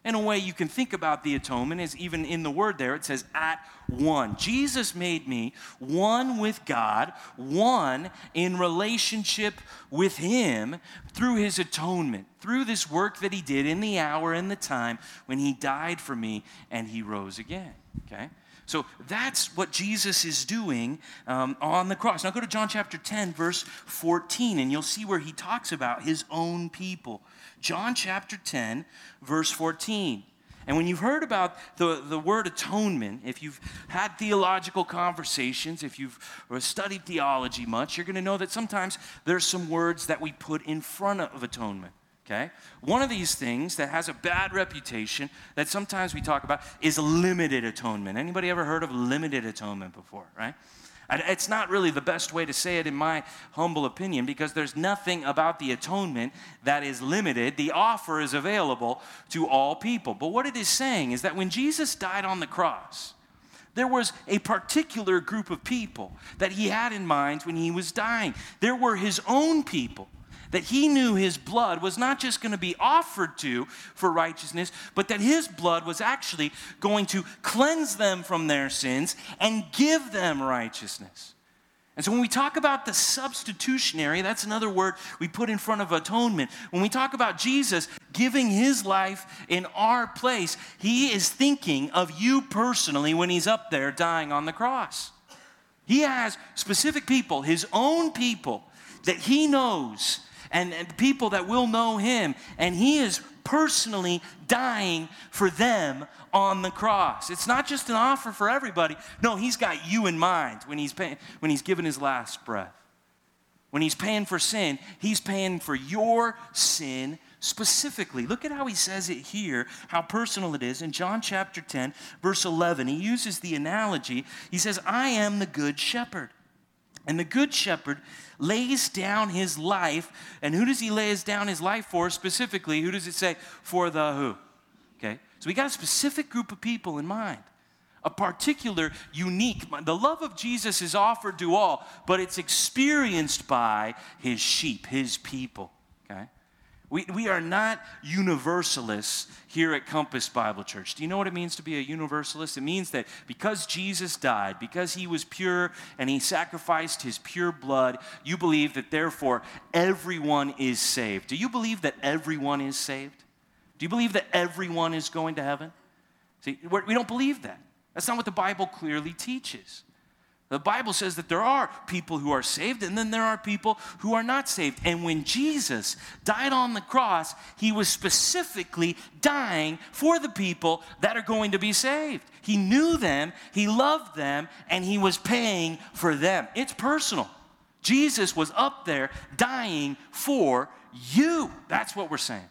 In a way, you can think about the atonement as even in the word there, it says at one. Jesus made me one with God, one in relationship with him through his atonement, through this work that he did in the hour and the time when he died for me and he rose again, okay? So that's what Jesus is doing on the cross. Now go to John chapter 10, verse 14, and you'll see where he talks about his own people. John chapter 10, verse 14. And when you've heard about the word atonement, if you've had theological conversations, if you've studied theology much, you're going to know that sometimes there's some words that we put in front of atonement. Okay? One of these things that has a bad reputation that sometimes we talk about is limited atonement. Anybody ever heard of limited atonement before, right? It's not really the best way to say it in my humble opinion, because there's nothing about the atonement that is limited. The offer is available to all people. But what it is saying is that when Jesus died on the cross, there was a particular group of people that he had in mind when he was dying. There were his own people that he knew his blood was not just going to be offered to for righteousness, but that his blood was actually going to cleanse them from their sins and give them righteousness. And so when we talk about the substitutionary, that's another word we put in front of atonement. When we talk about Jesus giving his life in our place, he is thinking of you personally when he's up there dying on the cross. He has specific people, his own people, that he knows, and people that will know him, and he is personally dying for them on the cross. It's not just an offer for everybody. No, he's got you in mind when he's giving his last breath. When he's paying for sin, he's paying for your sin specifically. Look at how he says it here, how personal it is. In John chapter 10, verse 11, he uses the analogy. He says, I am the good shepherd. And the good shepherd lays down his life. And who does he lay down his life for specifically? Who does it say? For the who? Okay. So we got a specific group of people in mind. A particular, unique. The love of Jesus is offered to all, but it's experienced by his sheep, his people. Okay. We are not universalists here at Compass Bible Church. Do you know what it means to be a universalist? It means that because Jesus died, because he was pure and he sacrificed his pure blood, you believe that therefore everyone is saved. Do you believe that everyone is saved? Do you believe that everyone is going to heaven? See, we don't believe that. That's not what the Bible clearly teaches. The Bible says that there are people who are saved, and then there are people who are not saved. And when Jesus died on the cross, he was specifically dying for the people that are going to be saved. He knew them, he loved them, and he was paying for them. It's personal. Jesus was up there dying for you. That's what we're saying.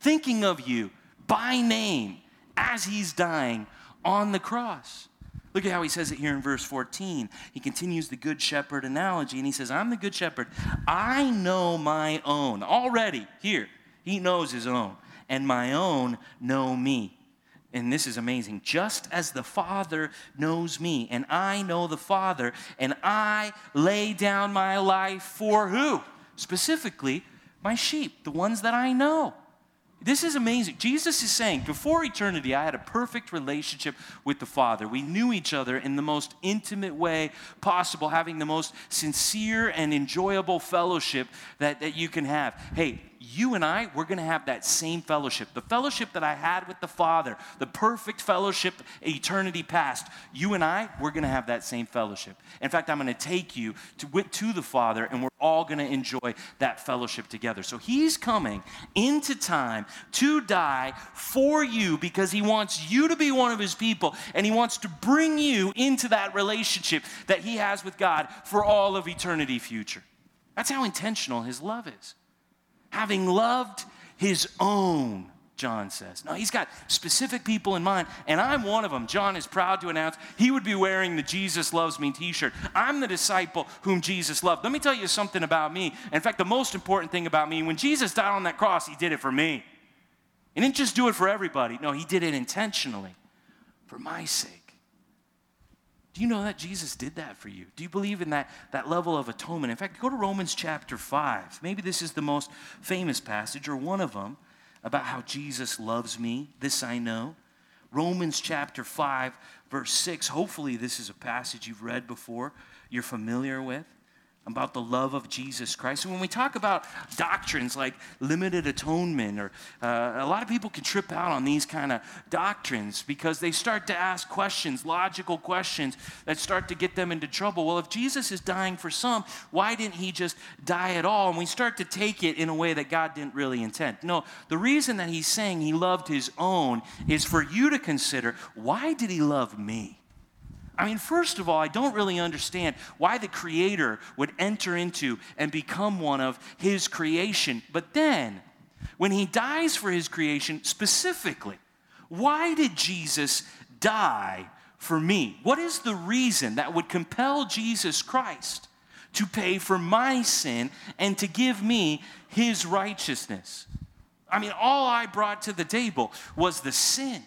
Thinking of you by name as he's dying on the cross. Look at how he says it here in verse 14. He continues the good shepherd analogy, and he says, I'm the good shepherd. I know my own. Already here, he knows his own, and my own know me. And this is amazing. Just as the Father knows me, and I know the Father, and I lay down my life for who? Specifically, my sheep, the ones that I know. This is amazing. Jesus is saying, before eternity, I had a perfect relationship with the Father. We knew each other in the most intimate way possible, having the most sincere and enjoyable fellowship that you can have. Hey, you and I, we're going to have that same fellowship. The fellowship that I had with the Father, the perfect fellowship eternity past, you and I, we're going to have that same fellowship. In fact, I'm going to take you to the Father, and we're all going to enjoy that fellowship together. So he's coming into time to die for you because he wants you to be one of his people, and he wants to bring you into that relationship that he has with God for all of eternity future. That's how intentional his love is. Having loved his own, John says. Now, he's got specific people in mind, and I'm one of them. John is proud to announce he would be wearing the Jesus Loves Me t-shirt. I'm the disciple whom Jesus loved. Let me tell you something about me. In fact, the most important thing about me, when Jesus died on that cross, he did it for me. He didn't just do it for everybody. No, he did it intentionally for my sake. Do you know that Jesus did that for you? Do you believe in that level of atonement? In fact, go to Romans chapter 5. Maybe this is the most famous passage, or one of them, about how Jesus loves me. This I know. Romans chapter 5, verse 6. Hopefully this is a passage you've read before, you're familiar with, about the love of Jesus Christ. And when we talk about doctrines like limited atonement, or a lot of people can trip out on these kind of doctrines because they start to ask questions, logical questions that start to get them into trouble. Well, if Jesus is dying for some, why didn't he just die at all? And we start to take it in a way that God didn't really intend. No, the reason that he's saying he loved his own is for you to consider, why did he love me? I mean, first of all, I don't really understand why the Creator would enter into and become one of his creation. But then, when he dies for his creation, specifically, why did Jesus die for me? What is the reason that would compel Jesus Christ to pay for my sin and to give me his righteousness? I mean, all I brought to the table was the sin.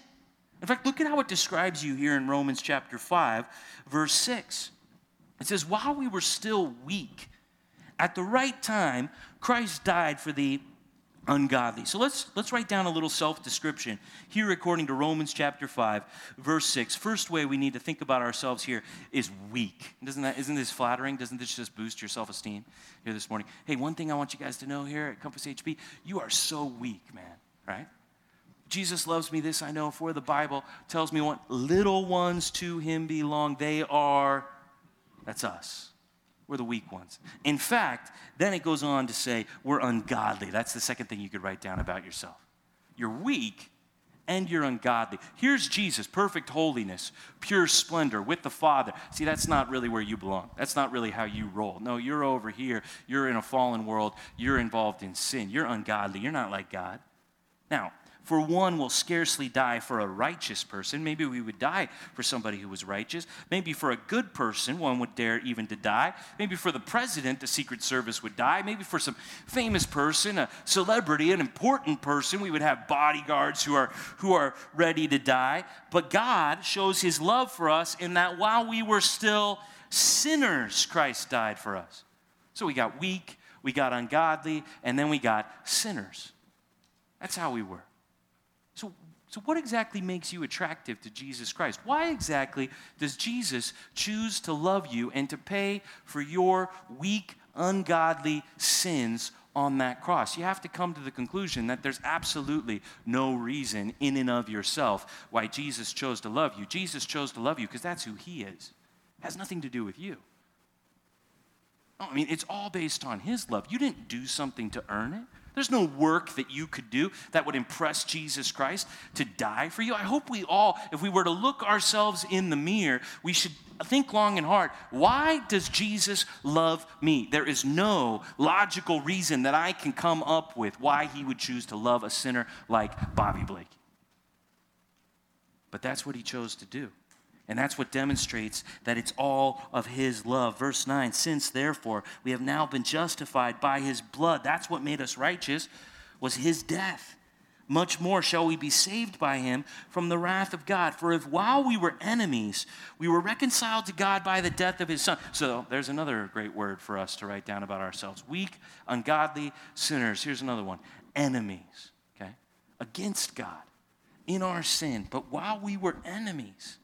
In fact, look at how it describes you here in Romans chapter 5, verse 6. It says, while we were still weak, at the right time, Christ died for the ungodly. So let's write down a little self-description here according to Romans chapter 5, verse 6. First way we need to think about ourselves here is weak. Isn't this flattering? Doesn't this just boost your self-esteem here this morning? Hey, one thing I want you guys to know here at Compass HB, you are so weak, man, right? Jesus loves me, this I know, for the Bible tells me one, little ones to him belong. They are, that's us. We're the weak ones. In fact, then it goes on to say we're ungodly. That's the second thing you could write down about yourself. You're weak and you're ungodly. Here's Jesus, perfect holiness, pure splendor with the Father. See, that's not really where you belong. That's not really how you roll. No, you're over here. You're in a fallen world. You're involved in sin. You're ungodly. You're not like God. Now, for one will scarcely die for a righteous person. Maybe we would die for somebody who was righteous. Maybe for a good person, one would dare even to die. Maybe for the president, the Secret Service would die. Maybe for some famous person, a celebrity, an important person, we would have bodyguards who are ready to die. But God shows his love for us in that while we were still sinners, Christ died for us. So we got weak, we got ungodly, and then we got sinners. That's how we were. So what exactly makes you attractive to Jesus Christ? Why exactly does Jesus choose to love you and to pay for your weak, ungodly sins on that cross? You have to come to the conclusion that there's absolutely no reason in and of yourself why Jesus chose to love you. Jesus chose to love you because that's who he is. It has nothing to do with you. I mean, it's all based on his love. You didn't do something to earn it. There's no work that you could do that would impress Jesus Christ to die for you. I hope we all, if we were to look ourselves in the mirror, we should think long and hard. Why does Jesus love me? There is no logical reason that I can come up with why he would choose to love a sinner like Bobby Blake. But that's what he chose to do. And that's what demonstrates that it's all of his love. Verse 9, since therefore we have now been justified by his blood, that's what made us righteous, was his death. Much more shall we be saved by him from the wrath of God. For if while we were enemies, we were reconciled to God by the death of his son. So there's another great word for us to write down about ourselves. Weak, ungodly sinners. Here's another one. Enemies, okay? Against God in our sin. But while we were enemies,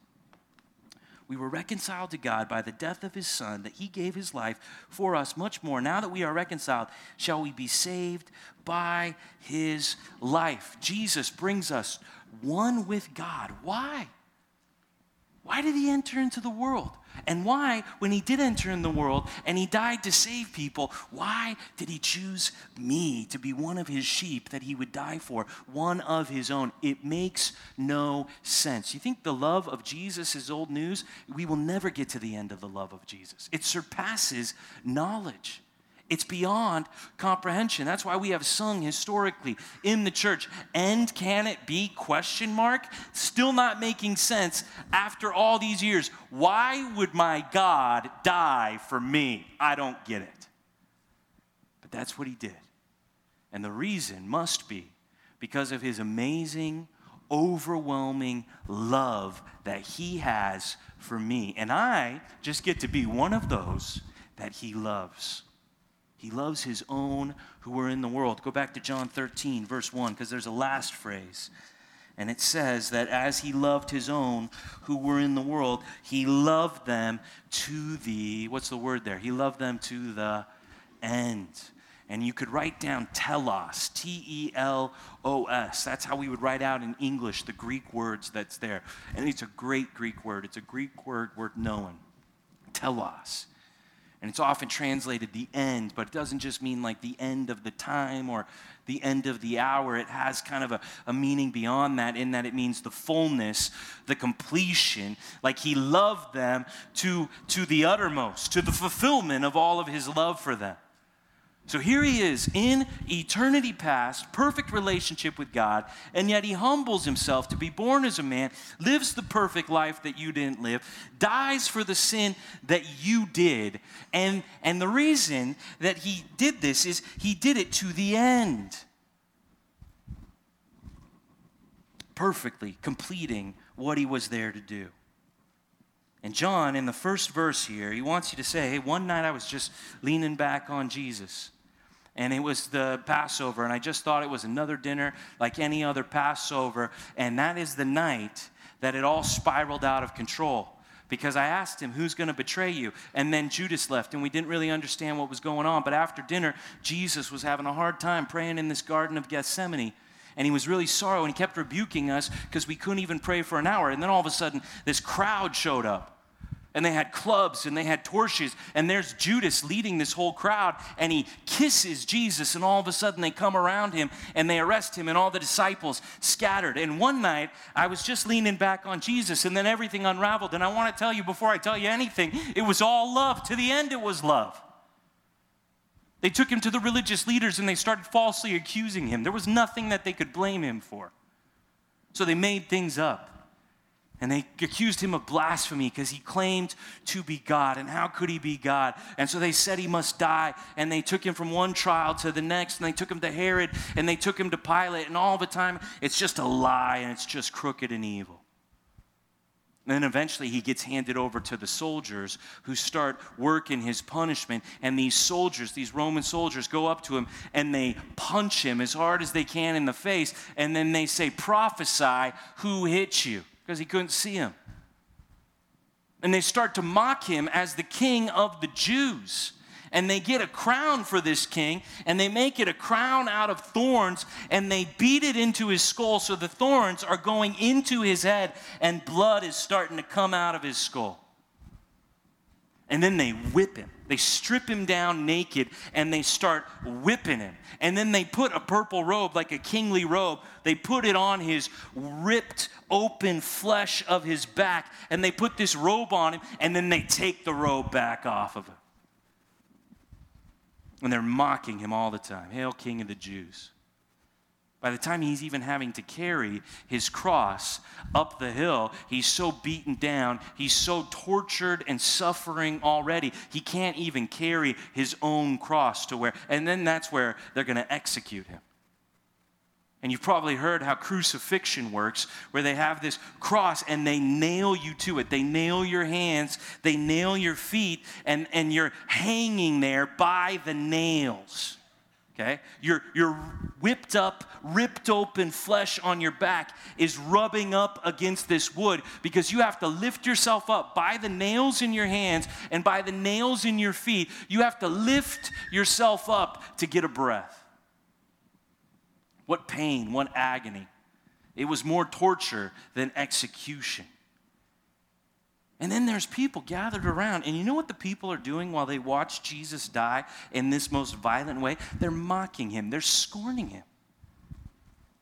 we were reconciled to God by the death of his son, that he gave his life for us. Much more, now that we are reconciled, shall we be saved by his life. Jesus brings us one with God. Why? Why did he enter into the world? And why, when he did enter in the world and he died to save people, why did he choose me to be one of his sheep that he would die for, one of his own? It makes no sense. You think the love of Jesus is old news? We will never get to the end of the love of Jesus. It surpasses knowledge. It's beyond comprehension. That's why we have sung historically in the church, and can it be, question mark? Still not making sense after all these years. Why would my God die for me? I don't get it. But that's what he did. And the reason must be because of his amazing, overwhelming love that he has for me. And I just get to be one of those that he loves. He loves his own who are in the world. Go back to John 13, verse 1, because there's a last phrase. And it says that as he loved his own who were in the world, he loved them to the, what's the word there? He loved them to the end. And you could write down telos, T-E-L-O-S. That's how we would write out in English the Greek words that's there. And it's a great Greek word. It's a Greek word worth knowing, telos. And it's often translated the end, but it doesn't just mean like the end of the time or the end of the hour. It has kind of a meaning beyond that, in that it means the fullness, the completion. Like he loved them to the uttermost, to the fulfillment of all of his love for them. So here he is in eternity past, perfect relationship with God, and yet he humbles himself to be born as a man, lives the perfect life that you didn't live, dies for the sin that you did. And the reason that he did this is he did it to the end. Perfectly completing what he was there to do. And John, in the first verse here, he wants you to say, hey, one night I was just leaning back on Jesus. And it was the Passover, and I just thought it was another dinner like any other Passover. And that is the night that it all spiraled out of control, because I asked him, who's going to betray you? And then Judas left, and we didn't really understand what was going on. But after dinner, Jesus was having a hard time praying in this Garden of Gethsemane. And he was really sorrow, and he kept rebuking us because we couldn't even pray for an hour. And then all of a sudden, this crowd showed up. And they had clubs, and they had torches, and there's Judas leading this whole crowd, and he kisses Jesus, and all of a sudden they come around him, and they arrest him, and all the disciples scattered. And one night, I was just leaning back on Jesus, and then everything unraveled. And I want to tell you, before I tell you anything, it was all love. To the end, it was love. They took him to the religious leaders, and they started falsely accusing him. There was nothing that they could blame him for. So they made things up. And they accused him of blasphemy because he claimed to be God. And how could he be God? And so they said he must die. And they took him from one trial to the next. And they took him to Herod. And they took him to Pilate. And all the time, it's just a lie. And it's just crooked and evil. And then eventually he gets handed over to the soldiers who start working his punishment. And these soldiers, these Roman soldiers, go up to him and they punch him as hard as they can in the face. And then they say, prophesy who hit you, because he couldn't see him. And they start to mock him as the king of the Jews. And they get a crown for this king, and they make it a crown out of thorns, and they beat it into his skull, so the thorns are going into his head, and blood is starting to come out of his skull. And then they whip him. They strip him down naked, and they start whipping him. And then they put a purple robe, like a kingly robe, they put it on his ripped, open flesh of his back, and they put this robe on him, and then they take the robe back off of him. And they're mocking him all the time. Hail, King of the Jews. By the time he's even having to carry his cross up the hill, he's so beaten down, he's so tortured and suffering already, he can't even carry his own cross to where, and then that's where they're going to execute him. And you've probably heard how crucifixion works, where they have this cross and they nail you to it. They nail your hands, they nail your feet, and you're hanging there by the nails. Okay? Your whipped up, ripped open flesh on your back is rubbing up against this wood, because you have to lift yourself up by the nails in your hands and by the nails in your feet. You have to lift yourself up to get a breath. What pain, what agony. It was more torture than execution. And then there's people gathered around, and you know what the people are doing while they watch Jesus die in this most violent way? They're mocking him. They're scorning him.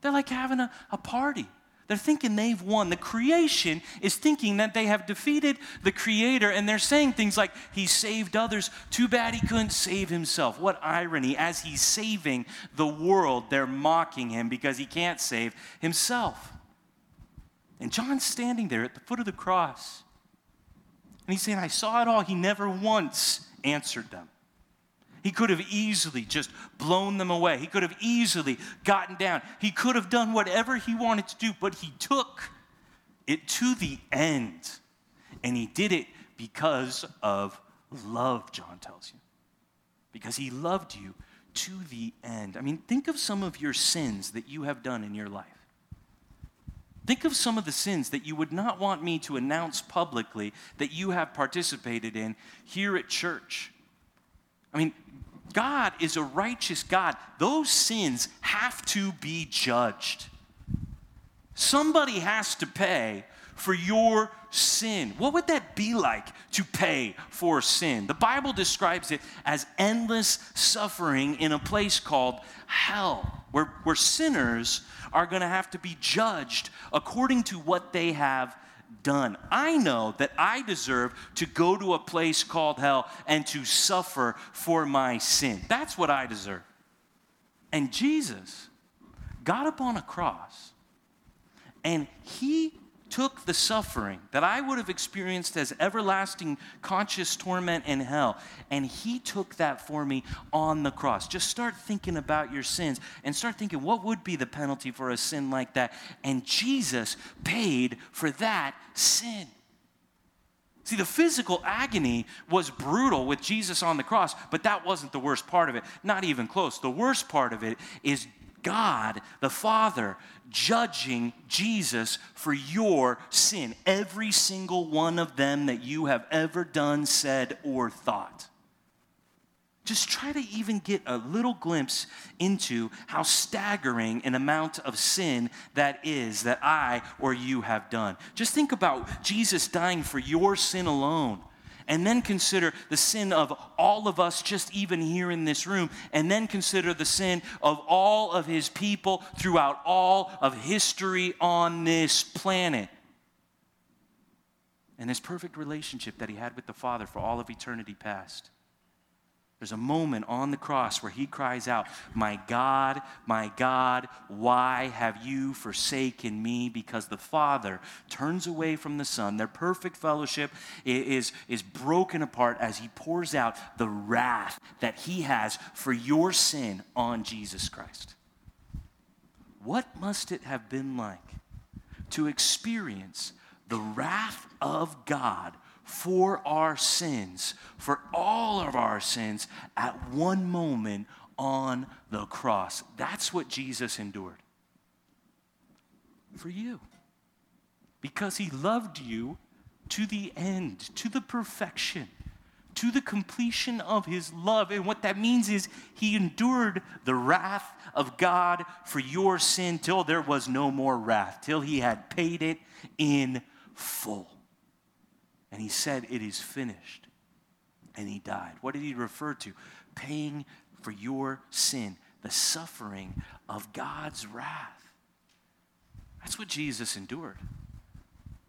They're like having a party. They're thinking they've won. The creation is thinking that they have defeated the Creator, and they're saying things like, he saved others. Too bad he couldn't save himself. What irony. As he's saving the world, they're mocking him because he can't save himself. And John's standing there at the foot of the cross, and he's saying, I saw it all. He never once answered them. He could have easily just blown them away. He could have easily gotten down. He could have done whatever he wanted to do, but he took it to the end. And he did it because of love, John tells you. Because he loved you to the end. I mean, think of some of your sins that you have done in your life. Think of some of the sins that you would not want me to announce publicly that you have participated in here at church. I mean, God is a righteous God. Those sins have to be judged. Somebody has to pay for your sin. What would that be like, to pay for sin? The Bible describes it as endless suffering in a place called hell, where sinners are going to have to be judged according to what they have done. I know that I deserve to go to a place called hell and to suffer for my sin. That's what I deserve. And Jesus got up on a cross, and he took the suffering that I would have experienced as everlasting conscious torment in hell, and he took that for me on the cross. Just start thinking about your sins and start thinking, what would be the penalty for a sin like that? And Jesus paid for that sin. See, the physical agony was brutal with Jesus on the cross, but that wasn't the worst part of it. Not even close. The worst part of it is God, the Father, judging Jesus for your sin, every single one of them that you have ever done, said, or thought. Just try to even get a little glimpse into how staggering an amount of sin that is that I or you have done. Just think about Jesus dying for your sin alone. And then consider the sin of all of us just even here in this room. And then consider the sin of all of his people throughout all of history on this planet. And this perfect relationship that he had with the Father for all of eternity past. There's a moment on the cross where he cries out, my God, why have you forsaken me? Because the Father turns away from the Son. Their perfect fellowship is broken apart as he pours out the wrath that he has for your sin on Jesus Christ. What must it have been like to experience the wrath of God for our sins, for all of our sins, at one moment on the cross. That's what Jesus endured for you, because he loved you to the end, to the perfection, to the completion of his love. And what that means is he endured the wrath of God for your sin till there was no more wrath, till he had paid it in full. And he said, "It is finished." And he died. What did he refer to? Paying for your sin, the suffering of God's wrath. That's what Jesus endured.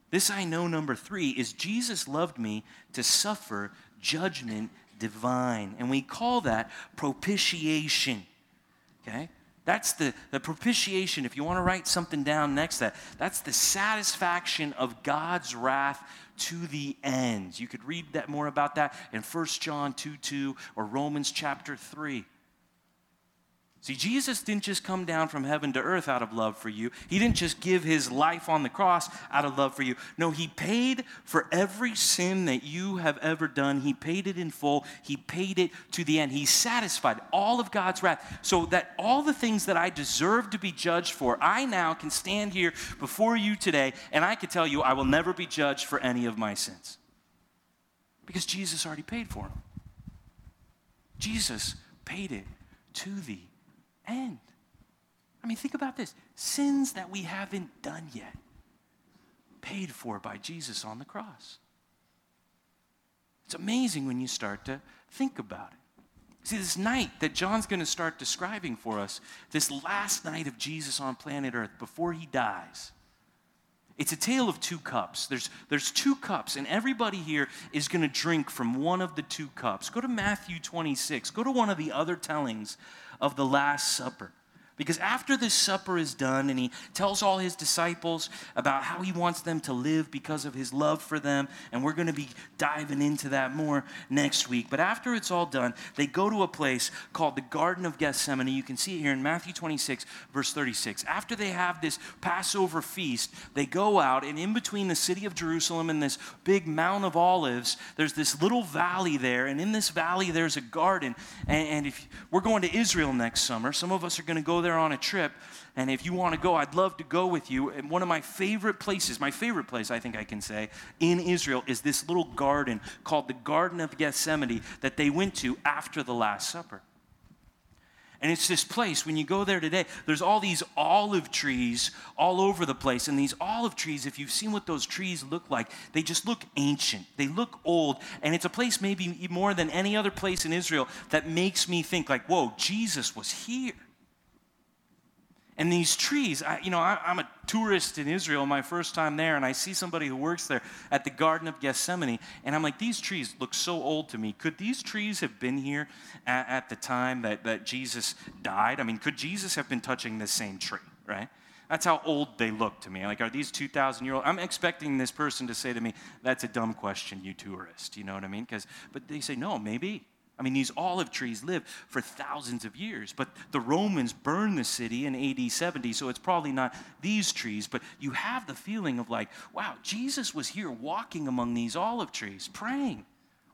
This I know, number three, is Jesus loved me to suffer judgment divine. And we call that propitiation, okay? That's the propitiation. If you want to write something down next to that, that's the satisfaction of God's wrath to the end. You could read that more about that in 1 John 2:2 or Romans chapter 3. See, Jesus didn't just come down from heaven to earth out of love for you. He didn't just give his life on the cross out of love for you. No, he paid for every sin that you have ever done. He paid it in full. He paid it to the end. He satisfied all of God's wrath so that all the things that I deserve to be judged for, I now can stand here before you today, and I can tell you I will never be judged for any of my sins because Jesus already paid for them. Jesus paid it to the end. I mean, think about this. Sins that we haven't done yet, paid for by Jesus on the cross. It's amazing when you start to think about it. See, this night that John's going to start describing for us, this last night of Jesus on planet Earth before he dies, it's a tale of two cups. There's two cups, and everybody here is going to drink from one of the two cups. Go to Matthew 26. Go to one of the other tellings of the Last Supper. Because after this supper is done and he tells all his disciples about how he wants them to live because of his love for them, and we're going to be diving into that more next week. But after it's all done, they go to a place called the Garden of Gethsemane. You can see it here in Matthew 26, verse 36. After they have this Passover feast, they go out, and in between the city of Jerusalem and this big Mount of Olives, there's this little valley there, and in this valley there's a garden. And if we're going to Israel next summer, some of us are going to go there on a trip, and if you want to go, I'd love to go with you. And one of my favorite places, I think I can say, in Israel is this little garden called the Garden of Gethsemane that they went to after the Last Supper. And it's this place, when you go there today, there's all these olive trees all over the place. And these olive trees, if you've seen what those trees look like, they just look ancient. They look old. And it's a place maybe more than any other place in Israel that makes me think like, whoa, Jesus was here. And these trees, I'm a tourist in Israel, my first time there, and I see somebody who works there at the Garden of Gethsemane, and I'm like, these trees look so old to me. Could these trees have been here at the time that Jesus died? I mean, could Jesus have been touching this same tree, right? That's how old they look to me. Like, are these 2,000-year-old? I'm expecting this person to say to me, that's a dumb question, you tourist, you know what I mean? But they say, no, maybe. I mean, these olive trees live for thousands of years, but the Romans burned the city in AD 70, so it's probably not these trees, but you have the feeling of like, wow, Jesus was here walking among these olive trees, praying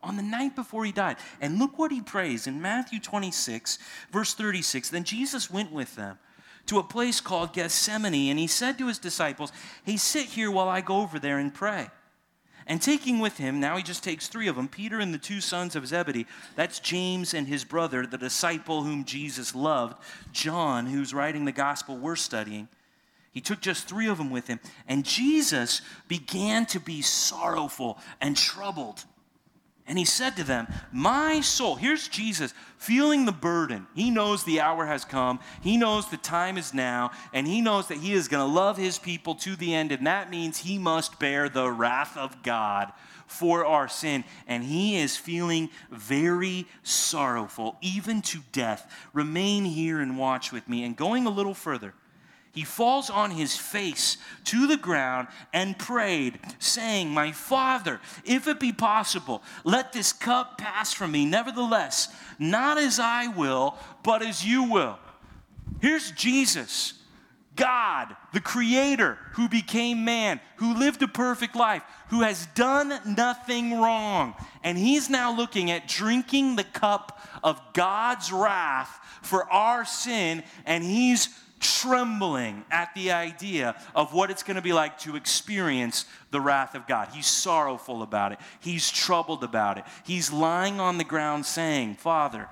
on the night before he died. And look what he prays in Matthew 26, verse 36. Then Jesus went with them to a place called Gethsemane, and he said to his disciples, "Hey, sit here while I go over there and pray." And taking with him, now he just takes three of them, Peter and the two sons of Zebedee, that's James and his brother, the disciple whom Jesus loved, John, who's writing the gospel we're studying. He took just three of them with him. And Jesus began to be sorrowful and troubled. And he said to them, "My soul," here's Jesus feeling the burden. He knows the hour has come. He knows the time is now. And he knows that he is going to love his people to the end. And that means he must bear the wrath of God for our sin. And he is feeling very sorrowful, even to death. "Remain here and watch with me." And going a little further, he falls on his face to the ground and prayed, saying, "My Father, if it be possible, let this cup pass from me. Nevertheless, not as I will, but as you will." Here's Jesus God, the creator who became man, who lived a perfect life, who has done nothing wrong. And he's now looking at drinking the cup of God's wrath for our sin, and he's trembling at the idea of what it's going to be like to experience the wrath of God. He's sorrowful about it. He's troubled about it. He's lying on the ground saying, Father,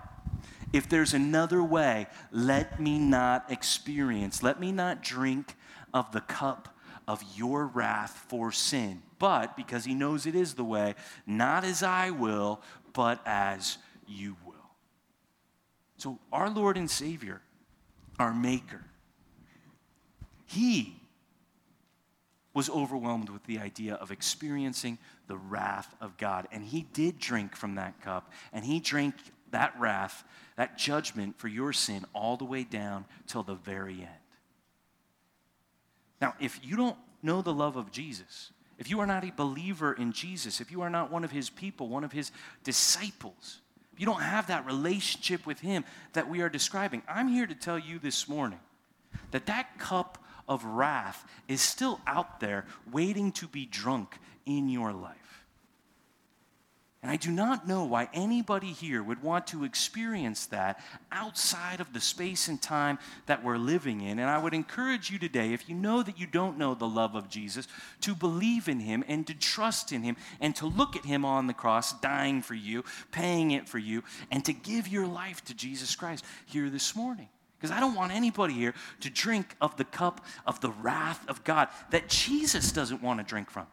if there's another way, let me not experience, let me not drink of the cup of your wrath for sin. But because he knows it is the way, not as I will, but as you will. So our Lord and Savior, our Maker, he was overwhelmed with the idea of experiencing the wrath of God. And he did drink from that cup. And he drank that wrath, that judgment for your sin, all the way down till the very end. Now, if you don't know the love of Jesus, if you are not a believer in Jesus, if you are not one of his people, one of his disciples, if you don't have that relationship with him that we are describing, I'm here to tell you this morning that that cup of wrath is still out there waiting to be drunk in your life. And I do not know why anybody here would want to experience that outside of the space and time that we're living in. And I would encourage you today, if you know that you don't know the love of Jesus, to believe in him and to trust in him and to look at him on the cross, dying for you, paying it for you, and to give your life to Jesus Christ here this morning. Because I don't want anybody here to drink of the cup of the wrath of God that Jesus doesn't want to drink from.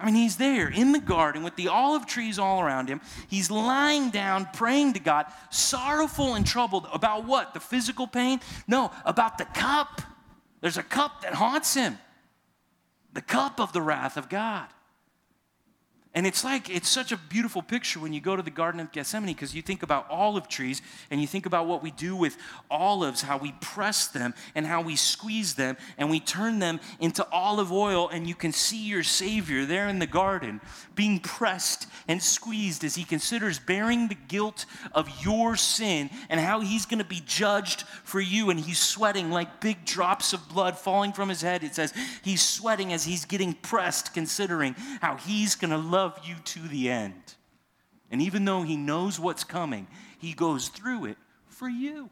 I mean, he's there in the garden with the olive trees all around him. He's lying down, praying to God, sorrowful and troubled about what? The physical pain? No, about the cup. There's a cup that haunts him. The cup of the wrath of God. And it's such a beautiful picture when you go to the Garden of Gethsemane, because you think about olive trees and you think about what we do with olives, how we press them and how we squeeze them and we turn them into olive oil, and you can see your Savior there in the garden being pressed and squeezed as he considers bearing the guilt of your sin and how he's going to be judged for you, and he's sweating like big drops of blood falling from his head. It says he's sweating as he's getting pressed, considering how he's going to love you to the end. And even though he knows what's coming, he goes through it for you.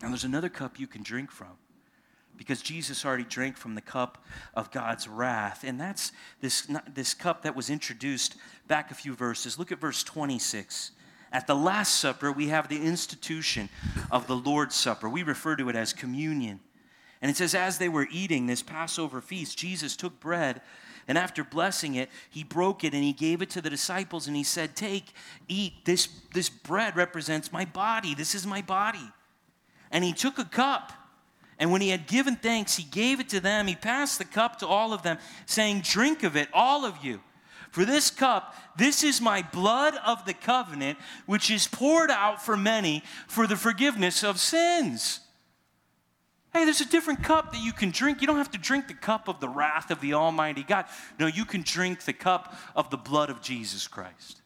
Now there's another cup you can drink from, because Jesus already drank from the cup of God's wrath. And that's this cup that was introduced back a few verses. Look at verse 26. At the Last Supper, we have the institution of the Lord's Supper. We refer to it as communion. And it says, as they were eating this Passover feast, Jesus took bread, and after blessing it, he broke it and he gave it to the disciples, and he said, take, eat, this bread represents my body. This is my body. And he took a cup, and when he had given thanks, he gave it to them. He passed the cup to all of them, saying, drink of it, all of you. For this cup, this is my blood of the covenant, which is poured out for many for the forgiveness of sins. Hey, there's a different cup that you can drink. You don't have to drink the cup of the wrath of the Almighty God. No, you can drink the cup of the blood of Jesus Christ.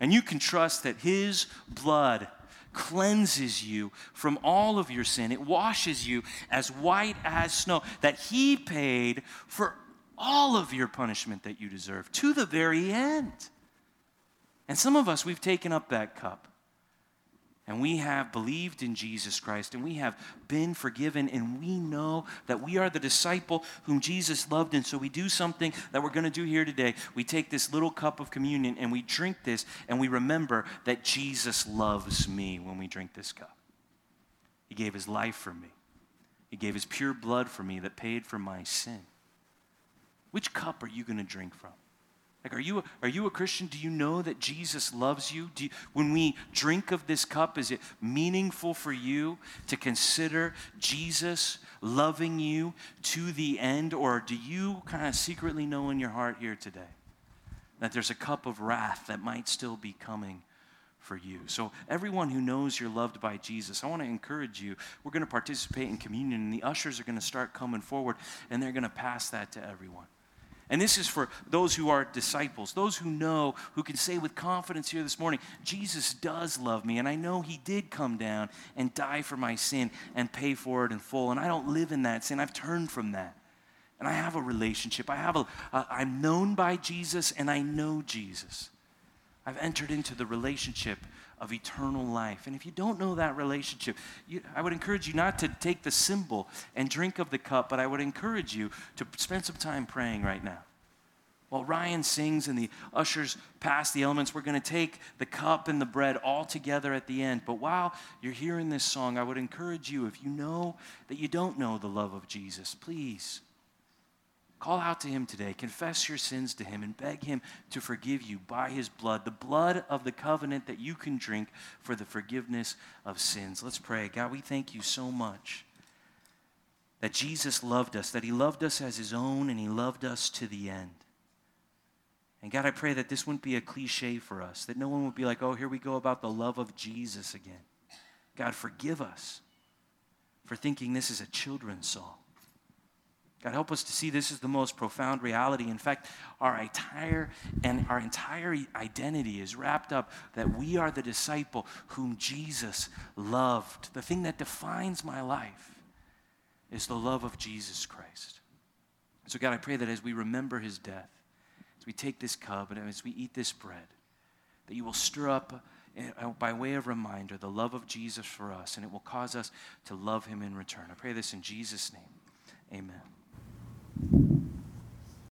And you can trust that his blood cleanses you from all of your sin. It washes you as white as snow, that he paid for all of your punishment that you deserve to the very end. And some of us, we've taken up that cup. And we have believed in Jesus Christ, and we have been forgiven, and we know that we are the disciple whom Jesus loved. And so we do something that we're going to do here today. We take this little cup of communion, and we drink this, and we remember that Jesus loves me when we drink this cup. He gave his life for me. He gave his pure blood for me that paid for my sin. Which cup are you going to drink from? Like, are you a Christian? Do you know that Jesus loves you? When we drink of this cup, is it meaningful for you to consider Jesus loving you to the end? Or do you kind of secretly know in your heart here today that there's a cup of wrath that might still be coming for you? So everyone who knows you're loved by Jesus, I want to encourage you. We're going to participate in communion, and the ushers are going to start coming forward, and they're going to pass that to everyone. And this is for those who are disciples, those who know, who can say with confidence here this morning, Jesus does love me, and I know he did come down and die for my sin and pay for it in full, and I don't live in that sin. I've turned from that, and I have a relationship. I'm known by Jesus, and I know Jesus. I've entered into the relationship of eternal life. And if you don't know that relationship, I would encourage you not to take the symbol and drink of the cup, but I would encourage you to spend some time praying right now. While Ryan sings and the ushers pass the elements, we're going to take the cup and the bread all together at the end. But while you're hearing this song, I would encourage you, if you know that you don't know the love of Jesus, please call out to him today. Confess your sins to him and beg him to forgive you by his blood, the blood of the covenant that you can drink for the forgiveness of sins. Let's pray. God, we thank you so much that Jesus loved us, that he loved us as his own, and he loved us to the end. And God, I pray that this wouldn't be a cliche for us, that no one would be like, oh, here we go about the love of Jesus again. God, forgive us for thinking this is a children's song. God, help us to see this is the most profound reality. In fact, our entire identity is wrapped up that we are the disciple whom Jesus loved. The thing that defines my life is the love of Jesus Christ. So God, I pray that as we remember his death, as we take this cup and as we eat this bread, that you will stir up by way of reminder the love of Jesus for us, and it will cause us to love him in return. I pray this in Jesus' name. Amen.